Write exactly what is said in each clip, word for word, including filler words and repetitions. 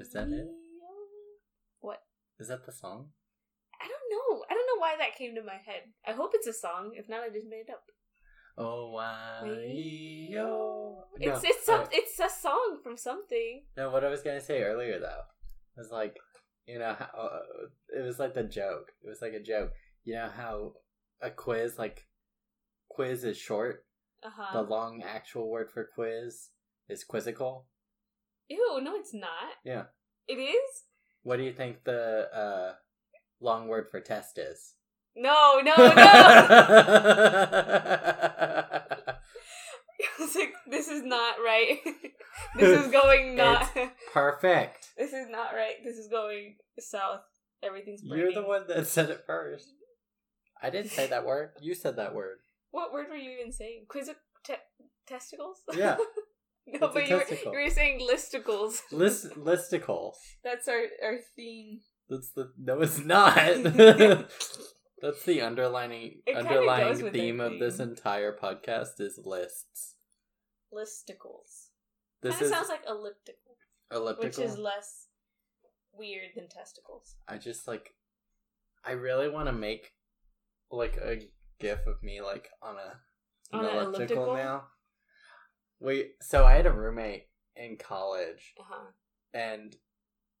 Is that it? What? Is that the song? I don't know. I don't know why that came to my head. I hope it's a song. If not, I just made it up. Oh, wow. No, it's it's some, it's a song from something. No, what I was going to say earlier, though, was like, you know, how, uh, it was like the joke. It was like a joke. You know how a quiz, like, quiz is short? Uh-huh. The long actual word for quiz is quizzical. Ew, no, it's not. Yeah. It is? What do you think the uh, long word for test is? No, no, no! Like, this is not right. This is going not... It's perfect. This is not right. This is going south. Everything's burning. You're the one that said it first. I didn't say that word. You said that word. What word were you even saying? Quiz te- testicles? Yeah. No, it's but you were, you were saying listicles. List listicles. That's our, our theme. That's the no, it's not. That's the underlining it underlying theme of this entire podcast is lists. Listicles. This kind of sounds like elliptical. Elliptical, which is less weird than testicles. I just like. I really want to make like a gif of me like on a on an elliptical, elliptical now. Wait, so I had a roommate in college, uh-huh. and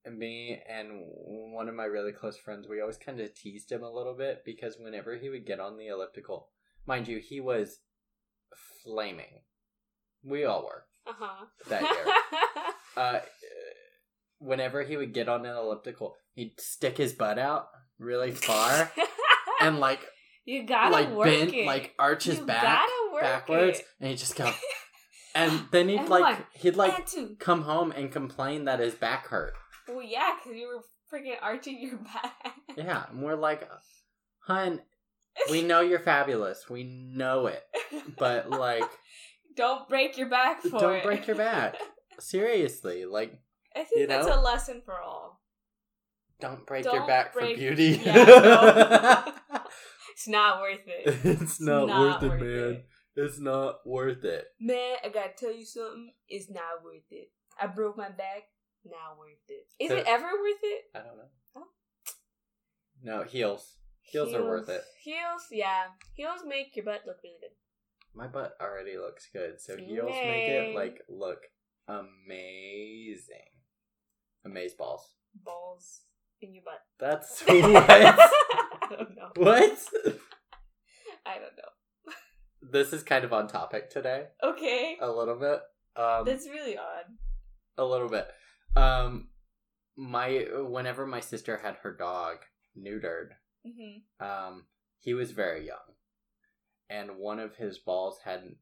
me and one of my really close friends, we always kind of teased him a little bit because whenever he would get on the elliptical, mind you, he was flaming. We all were uh-huh. that year. uh, whenever he would get on an elliptical, he'd stick his butt out really far and like you gotta like work bend, it. Like arch his you back backwards, it. And he'd just go. And then he'd and like one. he'd like come home and complain that his back hurt. Well, yeah, because you were freaking arching your back. Yeah, and we're like, hun, we know you're fabulous. We know it, but like, don't break your back for don't it. Don't break your back. Seriously, like, I think you that's know? a lesson for all. Don't break don't your back break, for beauty. Yeah, no. It's not worth it. It's, it's not, not worth it, man. It. It's not worth it. Man, I gotta tell you something. It's not worth it. I broke my back. Not worth it. Is so, it ever worth it? I don't know. Oh. No, heels. heels. Heels are worth it. Heels, yeah. Heels make your butt look really good. My butt already looks good, so heels Yay. make it, like, look amazing. Amaze balls. Balls in your butt. That's what? I don't know. What? I don't know. This is kind of on topic today. Okay. A little bit. Um, That's really odd. A little bit. Um, my whenever my sister had her dog neutered, mm-hmm. um, he was very young, and one of his balls hadn't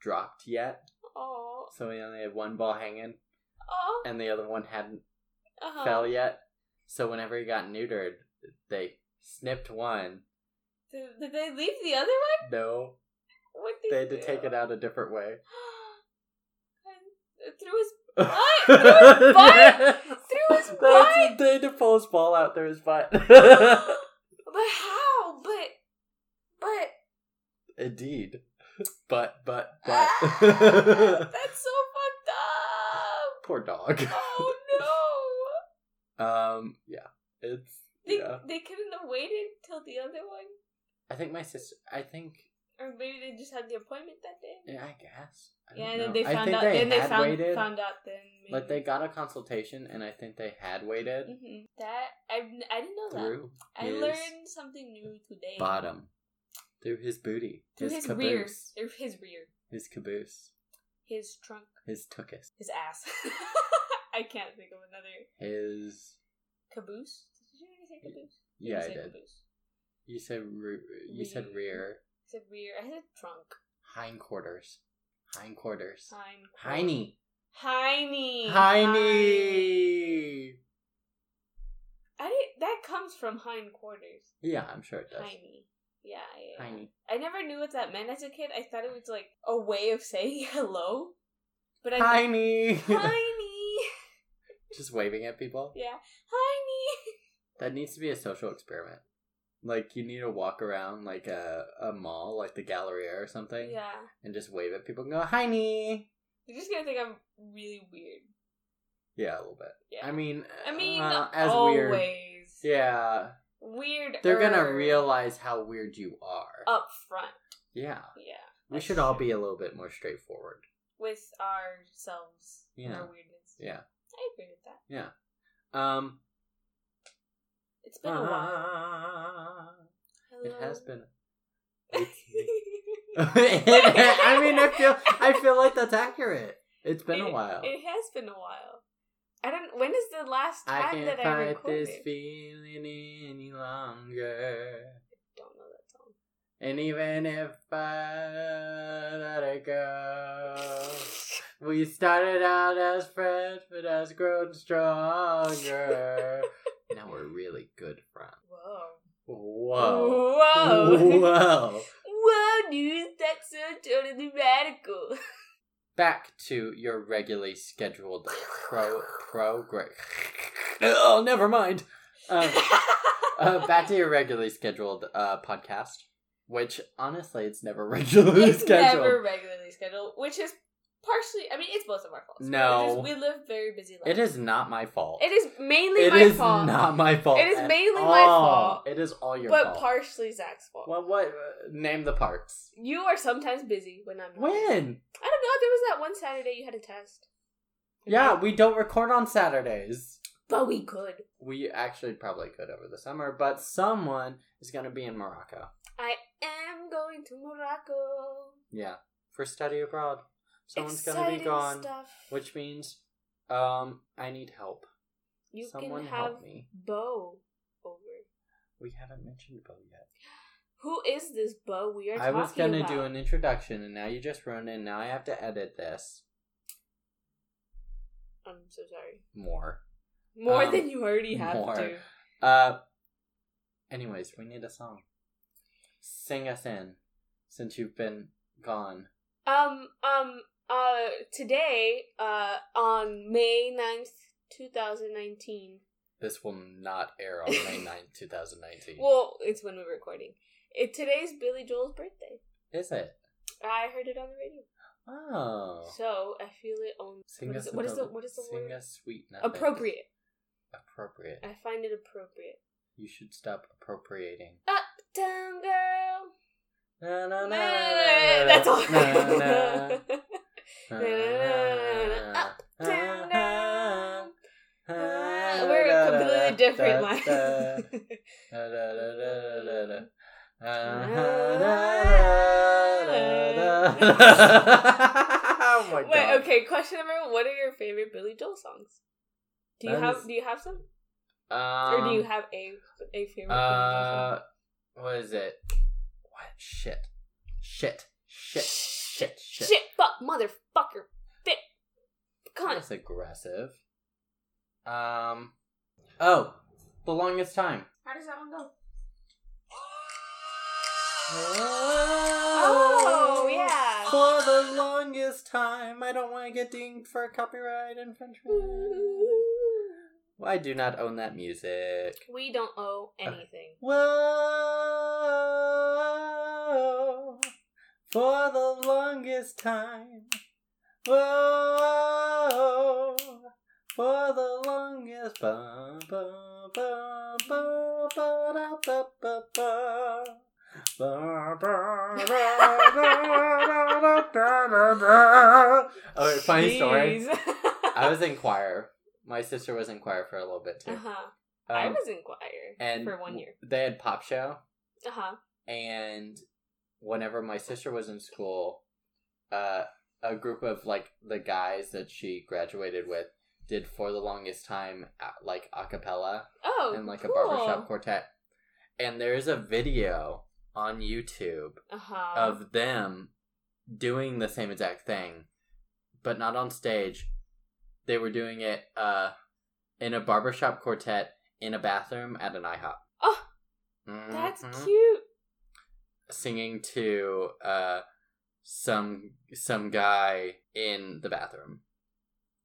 dropped yet. Oh. So he only had one ball hanging. Oh. And the other one hadn't uh-huh. fell yet. So whenever he got neutered, they snipped one. Did, did they leave the other one? No. What did they had do? to take it out a different way. Through his butt? Through his butt? Through his butt? They had to pull his ball out through his butt. But how? But, but. Indeed. But, but, but. Ah, that's so fucked up. Poor dog. Oh no. Um, yeah. It's, They, yeah. they couldn't have waited till the other one? I think my sister, I think. Or maybe they just had the appointment that day. Yeah, I guess. I yeah, and then they found out. They then they found, waited, found out. Then maybe. Like they got a consultation, and I think they had waited. Mm-hmm. That I I didn't know that. I learned something new today. Bottom through his booty, through his, his caboose. rear, through his rear, his caboose, his trunk, his tuchus, his ass. I can't think of another. His caboose. Did you really say caboose? Yeah, did I did. Caboose? You said re- you rear. said rear. I said rear. I said trunk. Hindquarters. Hindquarters. Hiney. Hiney. Hiney. I didn't, that comes from hindquarters. Yeah, I'm sure it does. Hiney. Yeah, yeah. Hiney. I never knew what that meant as a kid. I thought it was like a way of saying hello. But I Hiney. Hiney. Just waving at people? Yeah. Hiney. That needs to be a social experiment. Like, you need to walk around, like, a, a mall, like the Galleria or something. Yeah. And just wave at people and go, Hiney! You're just gonna think I'm really weird. Yeah, a little bit. Yeah. I mean, I mean, uh, as always. Weird. Yeah. Weird. They're gonna realize how weird you are up front. Yeah. Yeah. We should all be a little bit more straightforward with ourselves. Yeah. And our weirdness. Yeah. I agree with that. Yeah. Um. It's been uh, a while. Hello. It has been. I mean, I feel I feel like that's accurate. It's been it, a while. It has been a while. I don't. When is the last time I can't that I recorded? This feeling any longer. I don't know that song. And even if I let it go, we started out as friends, but has grown stronger. Now we're really good friends. Whoa. Whoa. Whoa. Whoa. Whoa, dude, that's so totally radical. Back to your regularly scheduled pro program. Oh, never mind. Um, uh, back to your regularly scheduled uh, podcast, which honestly, it's never regularly it's scheduled. It's never regularly scheduled, which is partially, I mean, it's both of our faults. No. Right? Just, we live very busy lives. It is not my fault. It is mainly it my is fault. It is not my fault. It is mainly all. my fault. It is all your but fault. But partially Zach's fault. Well, what? Uh, name the parts. You are sometimes busy when I'm not. When? Busy. I don't know. There was that one Saturday you had a test. Did yeah, you? We don't record on Saturdays. But we could. We actually probably could over the summer, but someone is going to be in Morocco. I am going to Morocco. Yeah, for study abroad. Someone's going to be gone, stuff. Which means um, I need help. You Someone can have help me. Beau over. We haven't mentioned Beau yet. Who is this Beau we are I talking about? I was going to do an introduction, and now you just ruined it, and now I have to edit this. I'm so sorry. More. More um, than you already have more. to. Uh, anyways, we need a song. Sing us in, since you've been gone. Um, um, uh, today, uh, on May ninth, twenty nineteen. This will not air on May ninth, twenty nineteen. Well, it's when we're recording. It, today's Billy Joel's birthday. Is it? I heard it on the radio. Oh. So, I feel it on... Sing what, us is it, what is the What is the sing word? Sing us sweet nothing. Appropriate. Appropriate. I find it appropriate. You should stop appropriating. Uptown girl. Na, na, na, na, na, that's all. Na, na, na, na, na, up, down, down. We're a completely different line. Oh my God. Wait, okay, question number one. What are your favorite Billy Joel songs? Do you that have is... do you have some? Um, or do you have a a favorite uh, Billy Joel song? What is it? Shit. Shit. Shit. Shit. Shit. Shit. Fuck. Motherfucker. Fit. Cunt. That's aggressive. Um. Oh. The Longest Time. How does that one go? Oh, oh yeah. For the longest time, I don't want to get dinged for copyright infringement. Well, I do not own that music. We don't owe anything. Okay. Whoa, for the longest time. Whoa, for the longest. Ba ba ba ba ba ba ba ba. Oh, funny story. I was in choir. My sister was in choir for a little bit, too. Uh-huh. Um, I was in choir and for one year. They had pop show. Uh-huh. And whenever my sister was in school, uh, a group of, like, the guys that she graduated with did For the Longest Time, like, a cappella. Oh, and, like, cool. A barbershop quartet. And there's a video on YouTube uh-huh. of them doing the same exact thing, but not on stage. They were doing it uh, in a barbershop quartet in a bathroom at an IHOP. Oh, mm-hmm. That's cute. Singing to uh, some some guy in the bathroom.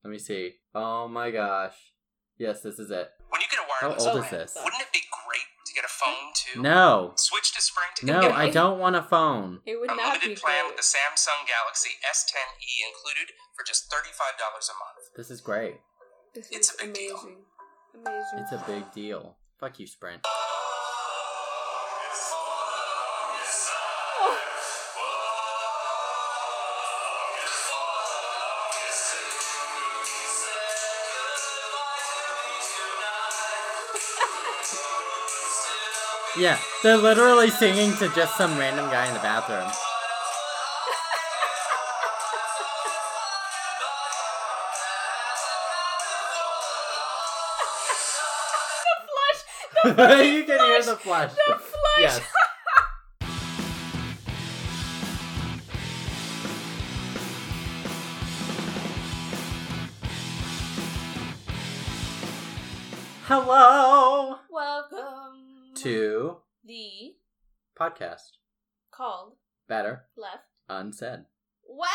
Let me see. Oh my gosh. Yes, this is it. When you get a wireless How old is this? Wouldn't it be great to get a phone too? No. Switch to Sprint. To no, I don't want a phone. It would Unlimited not be plan great. With the Samsung Galaxy S ten e included for just thirty-five dollars a month. This is great. This it's is a big amazing. deal. Amazing. It's a big deal. Fuck you, Sprint. Yeah, they're literally singing to just some random guy in the bathroom. The flush! The flush! You can flush, hear the flush. The flush! Yes. Hello! Welcome to the podcast called Better Left Unsaid. Wow!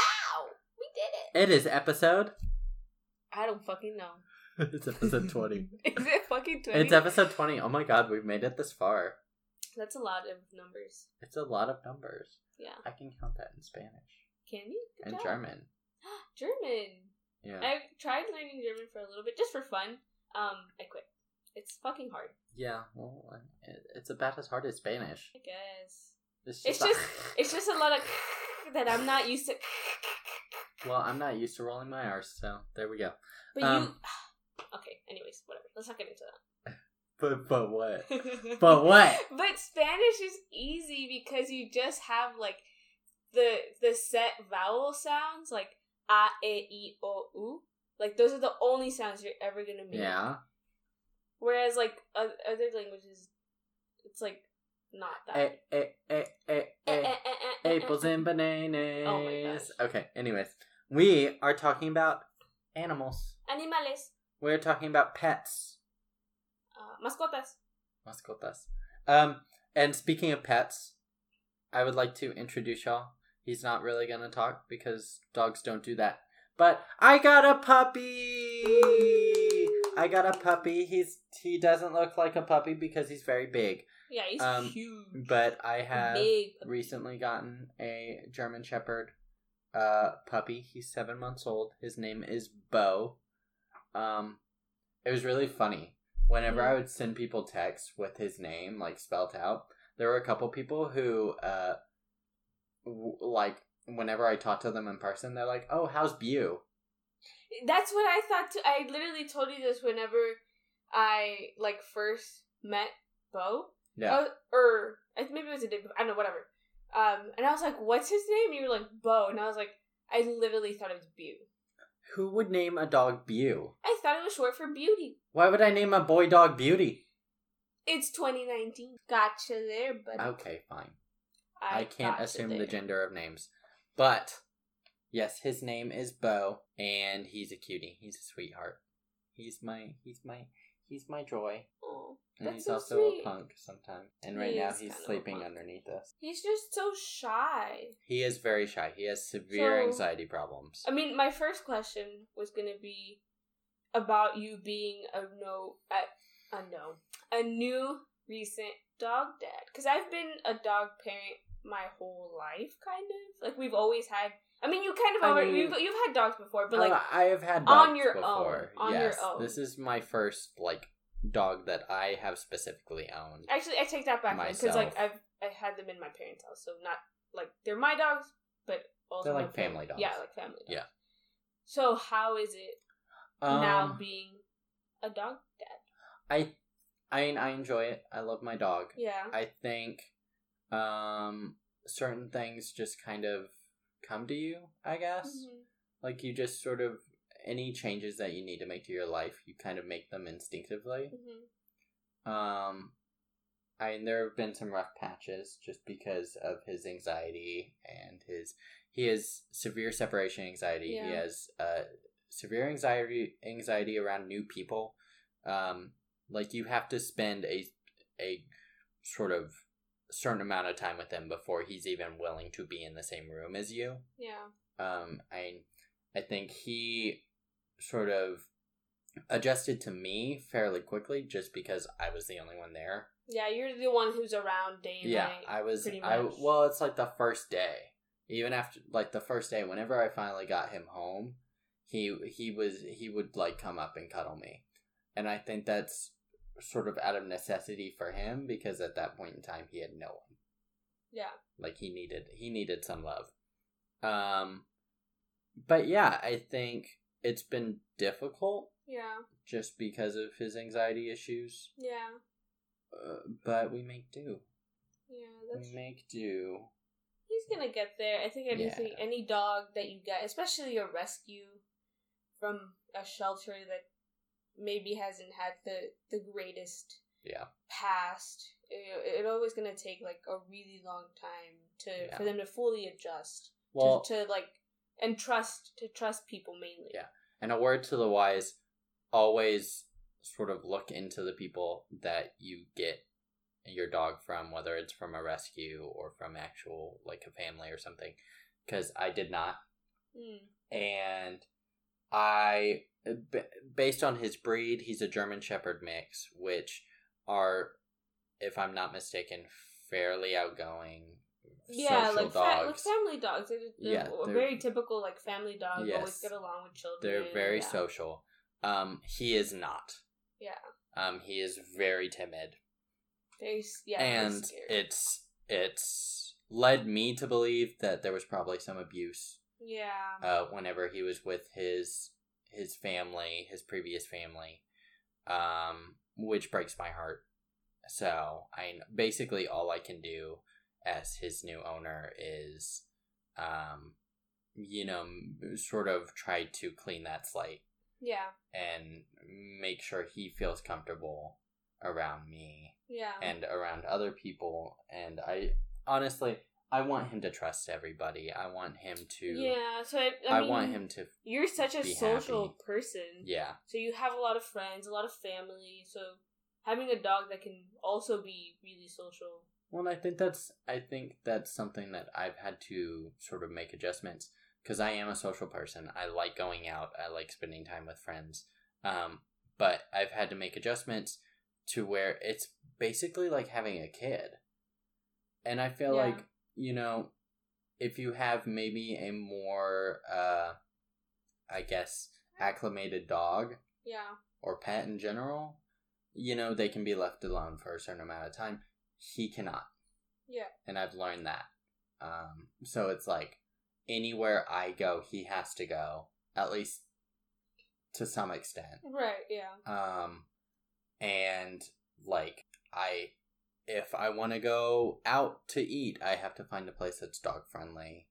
We did it! It is episode... I don't fucking know. It's episode twenty. Is it fucking twenty? It's episode twenty. Oh my god, we've made it this far. That's a lot of numbers. It's a lot of numbers. Yeah. I can count that in Spanish. Can you? Good and job. German. German. Yeah. I tried learning German for a little bit, just for fun. Um, I quit. It's fucking hard. Yeah, well, it's about as hard as Spanish. I guess. It's just, it's just, a, it's just a lot of that I'm not used to. Well, I'm not used to rolling my R's, so there we go. But um, you... Okay, anyways, whatever. Let's not get into that. But but what? But what? But Spanish is easy because you just have, like, the the set vowel sounds, like A, E, I, O, U. Like, those are the only sounds you're ever going to make. Yeah. Whereas, like, other languages, it's, like, not that. Eh, eh, eh, eh, eh. Apples and bananas. Oh, my gosh. Okay, anyways. We are talking about animals. Animales. We're talking about pets. Uh, mascotas. Mascotas. Um, and speaking of pets, I would like to introduce y'all. He's not really going to talk because dogs don't do that. But I got a puppy! I got a puppy. He's he doesn't look like a puppy because he's very big. Yeah, he's um, huge. But I have recently gotten a German Shepherd uh, puppy. He's seven months old. His name is Beau. Um, it was really funny. Whenever mm. I would send people texts with his name, like, spelled out, there were a couple people who, uh, w- like, whenever I talked to them in person, they're like, "Oh, how's Beau?" That's what I thought too. I literally told you this whenever I, like, first met Beau. Yeah. Was, or maybe it was a day before. I don't know, whatever. Um, and I was like, "What's his name?" And you were like, "Beau," and I was like, I literally thought it was Beau. Who would name a dog Beau? I thought it was short for beauty. Why would I name a boy dog Beauty? It's twenty nineteen. Gotcha there, buddy. Okay, fine. I, I can't assume there. the gender of names, but. Yes, his name is Beau, and he's a cutie. He's a sweetheart. He's my, he's my, he's my joy. Oh, that's and he's so also sweet. A punk sometimes. And right he now he's sleeping underneath us. He's just so shy. He is very shy. He has severe so, anxiety problems. I mean, my first question was gonna be about you being a no, a, a no, a new recent dog dad. Because I've been a dog parent my whole life, kind of. Like, we've always had. I mean, you kind of already, I mean, you've, you've had dogs before, but, like, uh, I have had dogs on your before. own, on yes, your own. This is my first, like, dog that I have specifically owned. Actually, I take that back because, like, I've I had them in my parents' house, so not like they're my dogs, but also they're like family, family dogs. Yeah, like family dogs. Yeah. So how is it um, now being a dog dad? I, I, I enjoy it. I love my dog. Yeah. I think, um, certain things just kind of. Come to you, I guess. Mm-hmm. Like, you just sort of, any changes that you need to make to your life, you kind of make them instinctively. Mm-hmm. Um, I mean, there have been some rough patches just because of his anxiety and his, he has severe separation anxiety. Yeah. He has uh, severe anxiety anxiety around new people. Um, like, you have to spend a a sort of certain amount of time with him before he's even willing to be in the same room as you. Yeah. Um, I, I think he sort of adjusted to me fairly quickly just because I was the only one there. Yeah, you're the one who's around day and yeah, night. Yeah, I was, I, well, it's like the first day. Even after, like, the first day, whenever I finally got him home, he he was he would like come up and cuddle me, and I think that's sort of out of necessity for him, because at that point in time he had no one. Yeah, like he needed he needed some love. Um, but yeah, I think it's been difficult. Yeah, just because of his anxiety issues. Yeah, uh, but we make do. Yeah, that's we make do. He's gonna get there. I think anything, yeah. any dog that you get, especially a rescue from a shelter that maybe hasn't had the, the greatest yeah. past, it, it always gonna take like a really long time to yeah. for them to fully adjust. Well, to, to like and trust to trust people mainly. Yeah, and a word to the wise: always sort of look into the people that you get your dog from, whether it's from a rescue or from actual like a family or something, because I did not mm. and I b- based on his breed, he's a German Shepherd mix, which are, if I'm not mistaken, fairly outgoing, yeah social like, dogs. Fa- like family dogs they're, they're yeah, they're, very typical like family dogs, yes, always get along with children, they're very yeah. social. Um he is not. yeah um he is very timid. Very, yeah, and it's it's led me to believe that there was probably some abuse. Yeah. Uh, whenever he was with his his family, his previous family, um, which breaks my heart. So I basically all I can do as his new owner is, um, you know, sort of try to clean that slate. Yeah. And make sure he feels comfortable around me, yeah, and around other people, and I honestly I want him to trust everybody. I want him to yeah so I, I, I mean, want him to you're such a social happy. person, yeah so you have a lot of friends, a lot of family, so having a dog that can also be really social. Well, I think that's I think that's something that I've had to sort of make adjustments, because I am a social person. I like going out, I like spending time with friends, um but I've had to make adjustments to where it's basically like having a kid. And I feel yeah. like, you know, if you have maybe a more, uh, I guess, acclimated dog. Yeah. Or pet in general, you know, they can be left alone for a certain amount of time. He cannot. Yeah. And I've learned that. Um, so it's like anywhere I go, he has to go, at least to some extent. Right, yeah. Um, and like I if I want to go out to eat, I have to find a place that's dog friendly,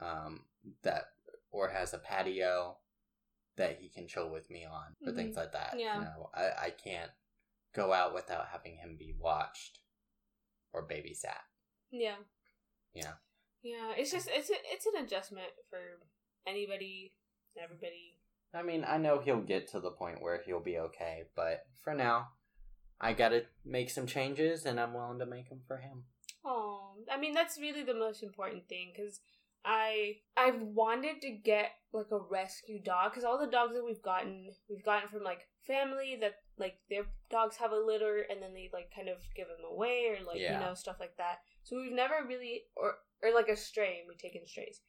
um that or has a patio that he can chill with me on, or mm-hmm. things like that. yeah. You know, I, I can't go out without having him be watched or babysat. yeah yeah yeah it's just it's a, it's an adjustment for anybody, everybody. I mean, I know he'll get to the point where he'll be okay, but for now, I gotta make some changes, and I'm willing to make them for him. Oh, I mean, that's really the most important thing, because I, I've wanted to get, like, a rescue dog, because all the dogs that we've gotten, we've gotten from, like, family that, like, their dogs have a litter, and then they, like, kind of give them away, or, like, yeah. you know, stuff like that. So we've never really, or, or like, a stray, and we've taken strays.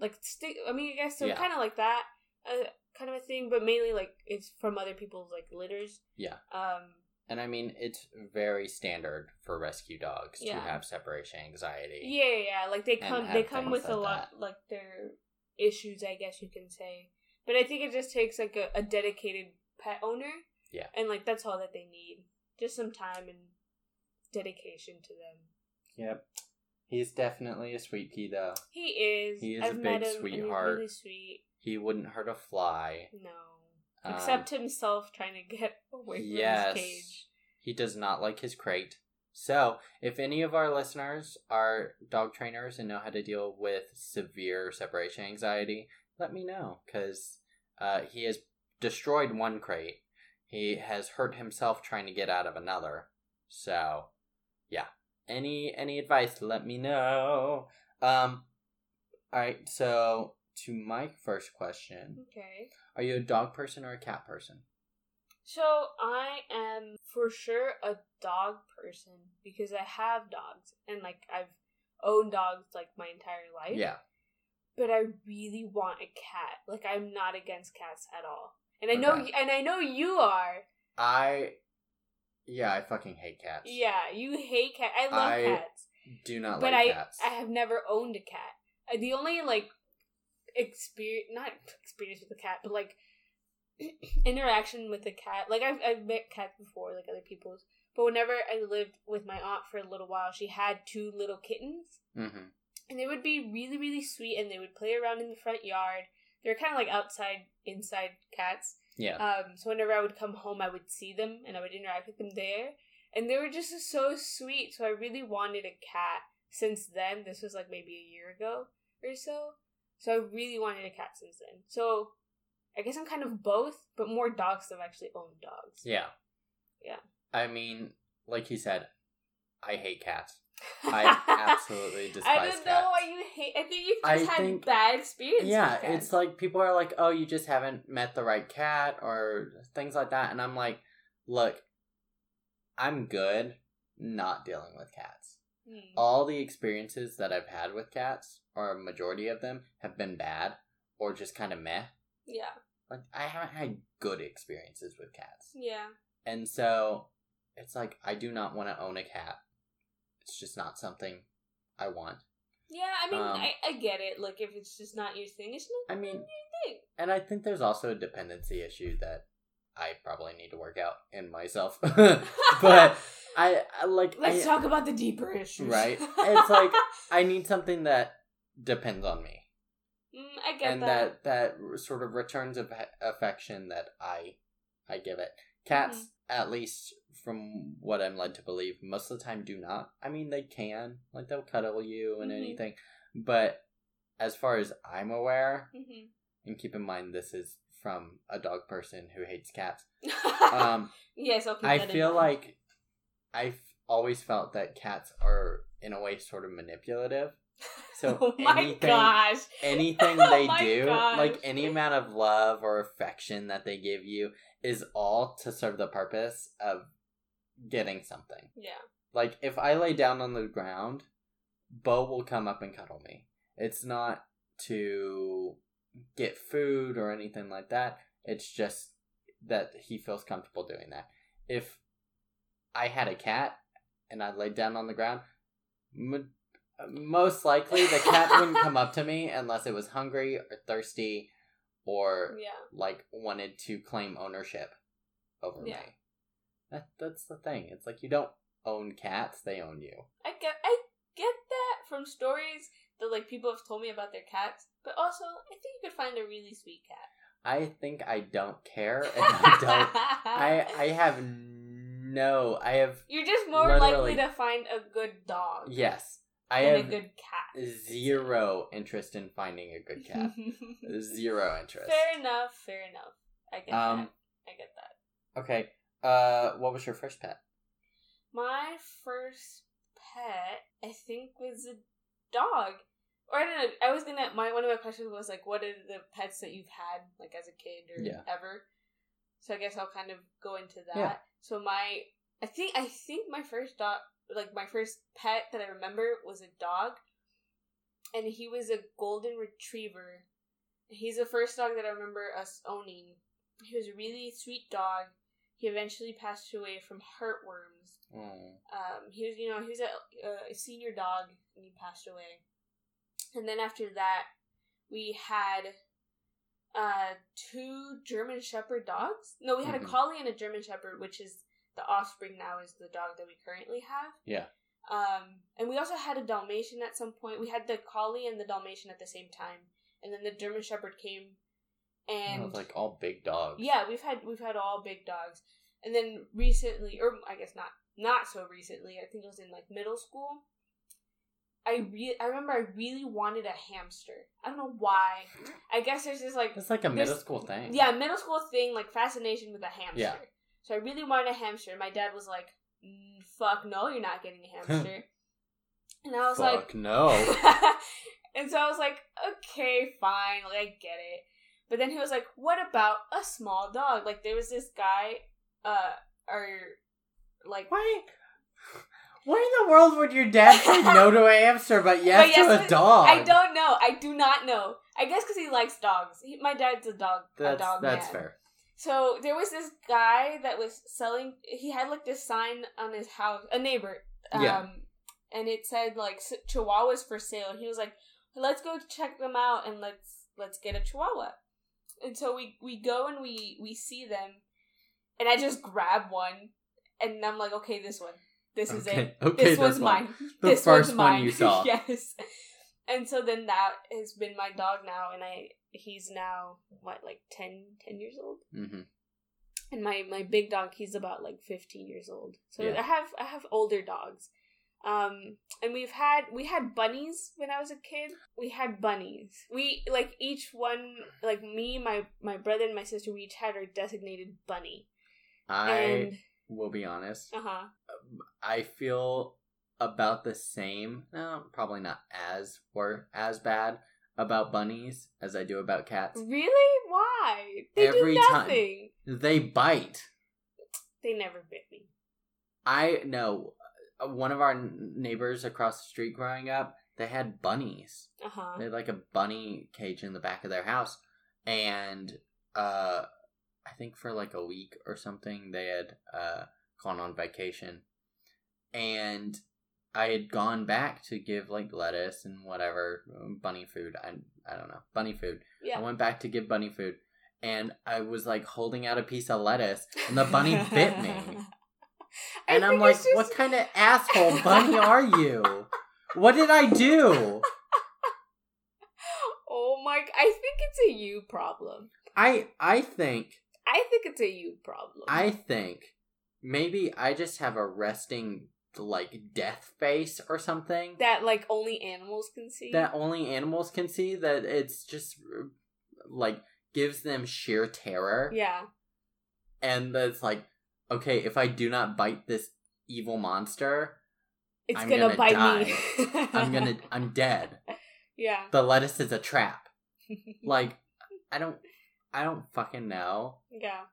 Like, st- I mean, I guess, so yeah. kind of like that. Uh, kind of a thing, but mainly like it's from other people's like litters. Yeah. Um and I mean it's very standard for rescue dogs yeah. to have separation anxiety. Yeah, yeah, like they come they come with like a lot that. like their issues, I guess you can say. But I think it just takes like a, a dedicated pet owner. Yeah. And like that's all that they need. Just some time and dedication to them. Yep. He's definitely a sweet pea though. He is. He is I've a big met him sweetheart. And he's really sweet. He wouldn't hurt a fly. No. Um, Except himself trying to get away from yes, his cage. He does not like his crate. So, if any of our listeners are dog trainers and know how to deal with severe separation anxiety, let me know. Because uh, he has destroyed one crate. He has hurt himself trying to get out of another. So, yeah. Any, any advice, let me know. Um, Alright, so... to my first question. Okay. Are you a dog person or a cat person? So I am for sure a dog person because I have dogs and like I've owned dogs like my entire life. Yeah. but I really want a cat. Like, I'm not against cats at all. And I know, okay. and I know you are. I, yeah, I fucking hate cats. Yeah, you hate cats. I love I cats. do not but like I, cats. But I have never owned a cat. The only, like, experience, not experience with a cat, but, like, interaction with a cat. Like, I've, I've met cats before, like, other people's. But whenever I lived with my aunt for a little while, she had two little kittens. Mm-hmm. And they would be really, really sweet, and they would play around in the front yard. They were kind of like outside, inside cats. Yeah. Um. So whenever I would come home, I would see them, and I would interact with them there. And they were just so sweet, so I really wanted a cat since then. This was like maybe a year ago or so. So I really wanted a cat since then. So I guess I'm kind of both, but more dogs than I've actually owned dogs. Yeah. Yeah. I mean, like you said, I hate cats. I absolutely despise cats. I don't know cats. why you hate... I think you've just I had think, bad experiences yeah, with cats. Yeah, it's like people are like, oh, you just haven't met the right cat or things like that. And I'm like, look, I'm good not dealing with cats. Mm. All the experiences that I've had with cats, or a majority of them, have been bad or just kind of meh. Yeah. Like, I haven't had good experiences with cats. Yeah. And so... it's like, I do not want to own a cat. It's just not something I want. Yeah, I mean, um, I, I get it. Like, if it's just not your thing, it's not I mean, your thing. And I think there's also a dependency issue that I probably need to work out in myself. But I, I, like... Let's I, talk about the deeper issues. Right? It's like, I need something that depends on me. Mm, I get and that. And that, that sort of returns of affection that I, I give it. Cats, mm-hmm. at least... from what I'm led to believe, most of the time do not. I mean, they can. Like, they'll cuddle you and mm-hmm. anything. But as far as I'm aware, mm-hmm. and keep in mind this is from a dog person who hates cats. Um, yes, I'll keep I that feel in like mind. I've always felt that cats are, in a way, sort of manipulative. So oh my anything, gosh. anything they oh do, gosh. like any amount of love or affection that they give you is all to serve the purpose of getting something. Yeah. Like, if I lay down on the ground, Beau will come up and cuddle me. It's not to get food or anything like that. It's just that he feels comfortable doing that. If I had a cat and I laid down on the ground, m- most likely the cat wouldn't come up to me unless it was hungry or thirsty or, yeah. like, wanted to claim ownership over yeah. me. That, that's the thing. It's like, you don't own cats, they own you. I get I get that from stories that, like, people have told me about their cats, but also, I think you could find a really sweet cat. I think I don't care, and I don't... I, I have no... I have... You're just more likely to find a good dog. Yes. I than have a good cat. Zero interest in finding a good cat. Zero interest. Fair enough, fair enough. I get um, that. I get that. Okay. Uh, what was your first pet? My first pet, I think, was a dog. Or I don't know. I was gonna. My one of my questions was like, what are the pets that you've had, like, as a kid or yeah. ever? So I guess I'll kind of go into that. Yeah. So my, I think, I think my first dog, like my first pet that I remember was a dog, and he was a golden retriever. He's the first dog that I remember us owning. He was a really sweet dog. He eventually passed away from heartworms. Mm. Um, he was, you know, he was a, a senior dog, and he passed away. And then after that, we had uh, two German Shepherd dogs. No, we had mm-hmm. a Collie and a German Shepherd, which is the offspring now is the dog that we currently have. Yeah. Um, and we also had a Dalmatian at some point. We had the Collie and the Dalmatian at the same time, and then the German Shepherd came. And oh, like all big dogs. Yeah, we've had we've had all big dogs. And then recently, or I guess not not so recently, I think it was in like middle school, I re- I remember I really wanted a hamster. I don't know why. I guess there's this like it's like a middle school thing. Yeah, middle school thing, like fascination with a hamster. Yeah. So I really wanted a hamster. My dad was like, mm, fuck no, you're not getting a hamster. And I was fuck like fuck no. And so I was like, okay, fine, like I get it. But then he was like, what about a small dog? Like, there was this guy, uh, or, like... Why? Why in the world would your dad say no to a hamster, but yes, but yes to a dog? I don't know. I do not know. I guess because he likes dogs. He, my dad's a dog that's, a dog that's man. That's fair. So there was this guy that was selling, he had like this sign on his house, a neighbor, um, yeah. and it said like Chihuahuas for sale. And he was like, let's go check them out and let's let's get a Chihuahua. And so we, we go and we, we see them, and I just grab one, and I'm like, okay, this one. This is okay. it. Okay, this one's mine. The this first one's mine. One you saw. Yes. And so then that has been my dog now, and I he's now, what, like ten, ten years old? Mm-hmm. And my, my big dog, he's about like fifteen years old. So yeah. I have I have older dogs. Um, and we've had, we had bunnies when I was a kid. We had bunnies. We, like, each one, like me, my, my brother, and my sister, we each had our designated bunny. I and, will be honest. Uh-huh. I feel about the same, no, probably not as, or as bad about bunnies as I do about cats. Really? Why? They Every do nothing. Time they bite. They never bit me. I, no. One of our neighbors across the street growing up, they had bunnies. Uh-huh. They had like a bunny cage in the back of their house. And uh, I think for like a week or something, they had uh, gone on vacation. And I had gone back to give like lettuce and whatever, bunny food. I, I don't know. Bunny food. Yeah. I went back to give bunny food. And I was like holding out a piece of lettuce and the bunny bit me. And I I'm like, just... what kind of asshole bunny are you? What did I do? Oh my, I think it's a you problem. I, I think... I think it's a you problem. I think maybe I just have a resting, like, death face or something. That, like, only animals can see? That only animals can see? That it's just, like, gives them sheer terror? Yeah. And it's like... okay, if I do not bite this evil monster, it's I'm gonna, gonna bite die. me. I'm gonna, I'm dead. Yeah. The lettuce is a trap. Like, I don't, I don't fucking know. Yeah.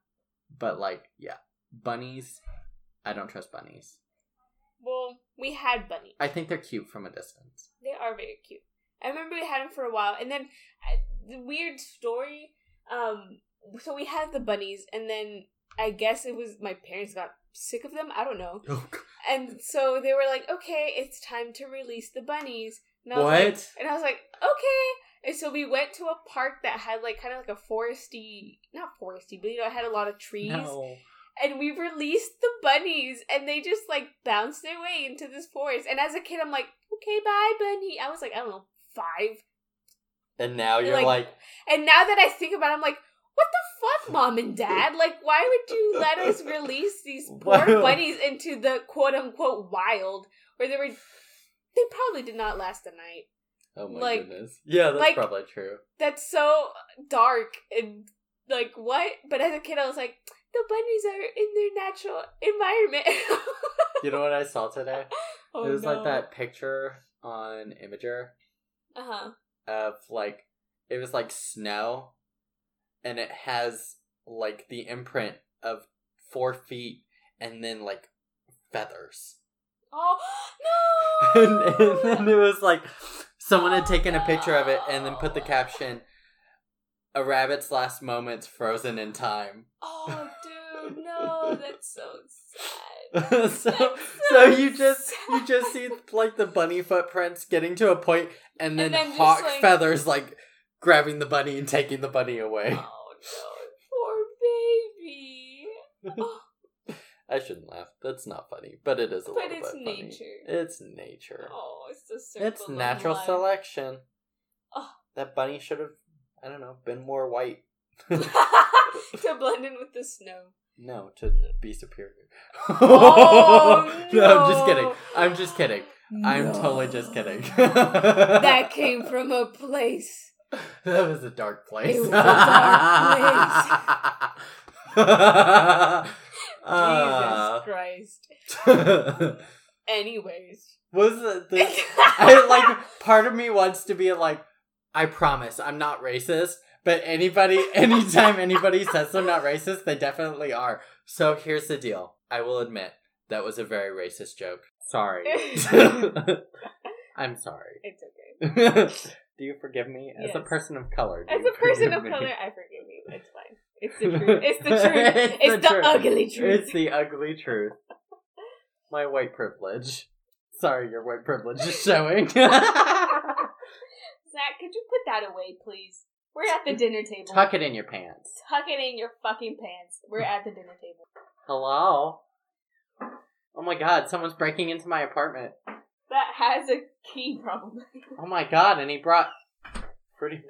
But like, yeah, bunnies, I don't trust bunnies. Well, we had bunnies. I think they're cute from a distance. They are very cute. I remember we had them for a while, and then uh, the weird story. Um, so we had the bunnies, and then. I guess it was my parents got sick of them. I don't know. Oh, and so they were like, okay, it's time to release the bunnies. And I was what? Like, and I was like, okay. And so we went to a park that had like kind of like a foresty, not foresty, but you know, it had a lot of trees. No. And we released the bunnies and they just like bounced their way into this forest. And as a kid, I'm like, okay, bye, bunny. I was like, I don't know, five. And now you're like, like... and now that I think about it, I'm like, what the fuck, Mom and Dad? Like, why would you let us release these poor bunnies into the quote-unquote wild, where they were, they probably did not last the night. Oh my like, goodness. Yeah, that's like, probably true. That's so dark and, like, what? But as a kid, I was like, the bunnies are in their natural environment. You know what I saw today? Oh, it was, no. like, that picture on Imager. Uh-huh. Of, like, it was, like, snow. And it has, like, the imprint of four feet and then, like, feathers. Oh, no! and, and then it was, like, someone had taken a picture of it and then put the caption, "A rabbit's last moments frozen in time." Oh, dude, no, that's so sad. That's so, so so you just, sad. you just see, like, the bunny footprints getting to a point and then, and then hawk just, like, feathers, like... grabbing the bunny and taking the bunny away. Oh, no. Poor baby. Oh. I shouldn't laugh. That's not funny. But it is a but little bit funny. But it's nature. It's nature. Oh, it's the circle It's natural life. selection. Oh. That bunny should have, I don't know, been more white. To blend in with the snow. No, to be superior. Oh, no. No, I'm just kidding. I'm just kidding. No. I'm totally just kidding. That came from a place... that was a dark place. It was a dark place. Jesus Christ. Anyways. Was the, the I, like, part of me wants to be like, I promise I'm not racist, but anybody, anytime anybody says they're not racist, they definitely are. So here's the deal. I will admit That was a very racist joke. Sorry. I'm sorry. It's okay. Do you forgive me? Yes. As a person of color. As a person of me? color, I forgive you. It's fine. It's the truth. It's the truth. It's, it's the, the truth. ugly truth. It's the ugly truth. My white privilege. Sorry, your white privilege is showing. Zach, could you put that away, please? We're at the dinner table. Tuck it in your pants. Tuck it in your fucking pants. We're at the dinner table. Hello? Oh my god, someone's breaking into my apartment. That has a key, probably. Oh my god, and he brought... Fruity...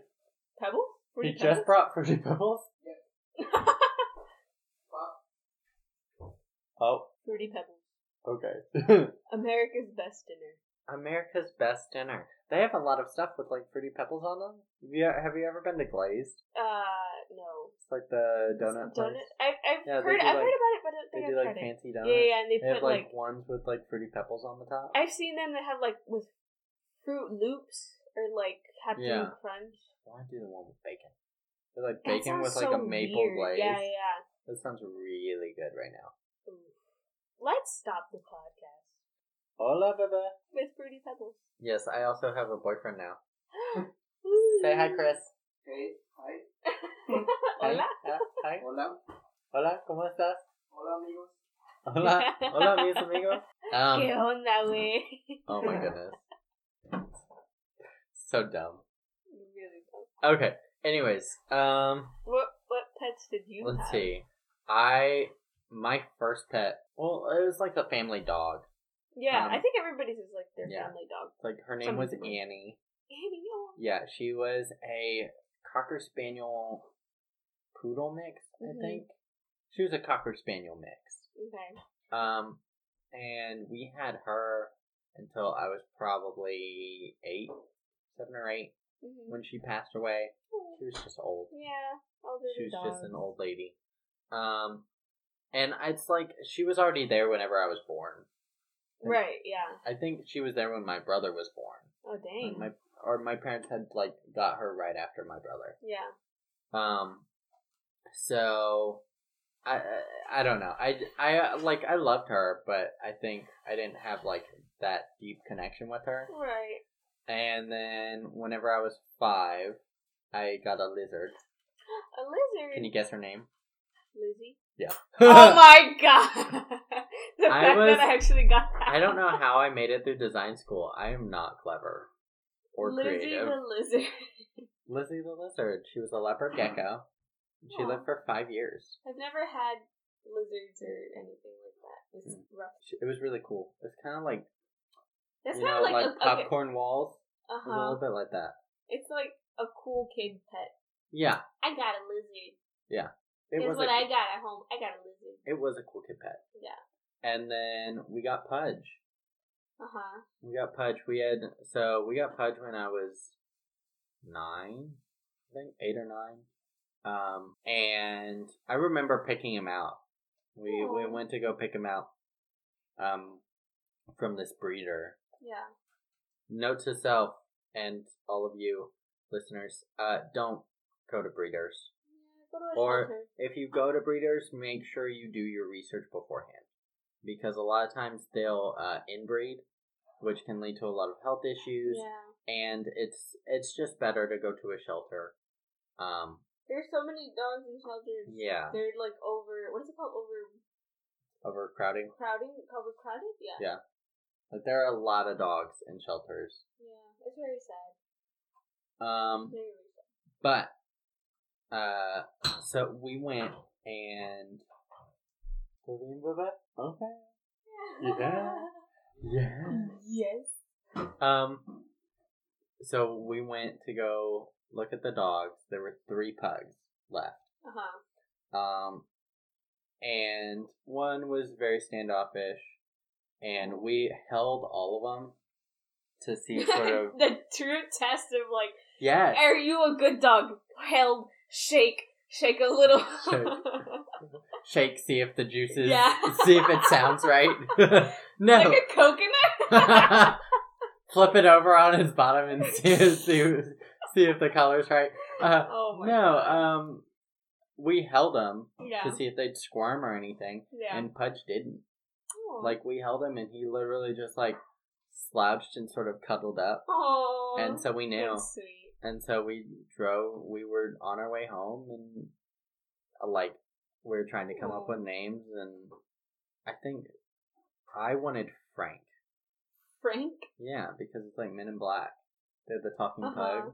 Pebbles? Fruity he pebbles? Just brought Fruity Pebbles? Yep. Oh. Fruity Pebbles. Okay. America's best dinner. America's best dinner. They have a lot of stuff with, like, Fruity Pebbles on them. Have you, have you ever been to Glazed? Uh, no. It's like the donut place. Donut? I've, I've, yeah, heard, I've like, heard about it, but I don't think I've tried it. They do, like, fancy it. donuts. Yeah, yeah, and they, they put, have, like, like, ones with, like, Fruity Pebbles on the top. I've seen them that have, like, with Fruit Loops or, like, Captain yeah. Crunch. I want to do the one with bacon. They're, like, that bacon with, like, so a maple weird. glaze. Yeah, yeah. That sounds really good right now. Ooh. Let's stop the podcast. Hola, baby. With Fruity Pebbles. Yes, I also have a boyfriend now. Say hi, Chris. Hey, hi. Hola. Hi. Hi. Hola. Hola, ¿cómo estás? Hola, amigos. Hola. Hola, mis amigos. Um, ¿Qué onda, güey? Oh, my goodness. So dumb. Really dumb. Okay, anyways. Um, what what pets did you let's have? Let's see. I, my first pet, well, it was like a family dog. Yeah, um, I think everybody's is like their yeah. family dog. Like her name Some was people. Annie. Annie. Yeah, she was a Cocker Spaniel poodle mix, mm-hmm. I think. She was a Cocker Spaniel mix. Okay. Um, and we had her until I was probably eight, seven or eight, mm-hmm. when she passed away. Mm-hmm. She was just old. Yeah, older She was dogs. just an old lady. Um, and it's like she was already there whenever I was born. And right, yeah. I think she was there when my brother was born. Oh, dang. My, or my parents had, like, got her right after my brother. Yeah. Um, so, I I don't know. I, I, like, I loved her, but I think I didn't have, like, that deep connection with her. Right. And then, whenever I was five, I got a lizard. A lizard? Can you guess her name? Lizzie? Yeah. Oh my god! The fact I was, that I actually got that. I don't know how I made it through design school. I am not clever or Lizzie creative. Lizzie the lizard. Lizzie the lizard. She was a leopard gecko. Yeah. She lived for five years. I've never had lizards or anything like that. It was, mm. it was really cool. It's kind of like that's kind of like, like a, popcorn okay. walls. Uh huh. A little bit like that. It's like a cool kid pet. Yeah. I got a lizard. Yeah. It was what a, I got at home. I got a lizard. It was a cool kid pet. Yeah. And then we got Pudge. Uh-huh. We got Pudge. We had, so we got Pudge when I was nine, I think, eight or nine. Um, and I remember picking him out. We oh. we went to go pick him out um, from this breeder. Yeah. Note to self and all of you listeners, uh, don't go to breeders. Or shelter. If you go to breeders, make sure you do your research beforehand, because a lot of times they'll uh, inbreed, which can lead to a lot of health issues. Yeah. And it's it's just better to go to a shelter. Um, There's so many dogs in shelters. Yeah, they're like over. What is it called? Over. Overcrowding. Crowding. Overcrowded. Yeah. Yeah, like there are a lot of dogs in shelters. Yeah, it's very sad. Um, very, very sad. But. Uh, so we went and. Okay. Yeah. Yeah. Yes. Um. So we went to go look at the dogs. There were three pugs left. Uh huh. Um, and one was very standoffish, and we held all of them to see sort of the true test of like. Yes. Are you a good dog? Held. Shake, shake a little. shake. shake, see if the juices, yeah. see if it sounds right. No. Like a coconut? Flip it over on its bottom and see, see, see if the color's right. Uh, oh my no, God. um, we held them yeah. to see if they'd squirm or anything, yeah. and Pudge didn't. Aww. Like, we held him, and he literally just, like, slouched and sort of cuddled up. Oh, and so we knew. That's sweet. And so we drove, we were on our way home, and, uh, like, we were trying to come Aww. Up with names, and I think I wanted Frank. Frank? Yeah, because it's, like, Men in Black. They're the talking uh-huh. pug,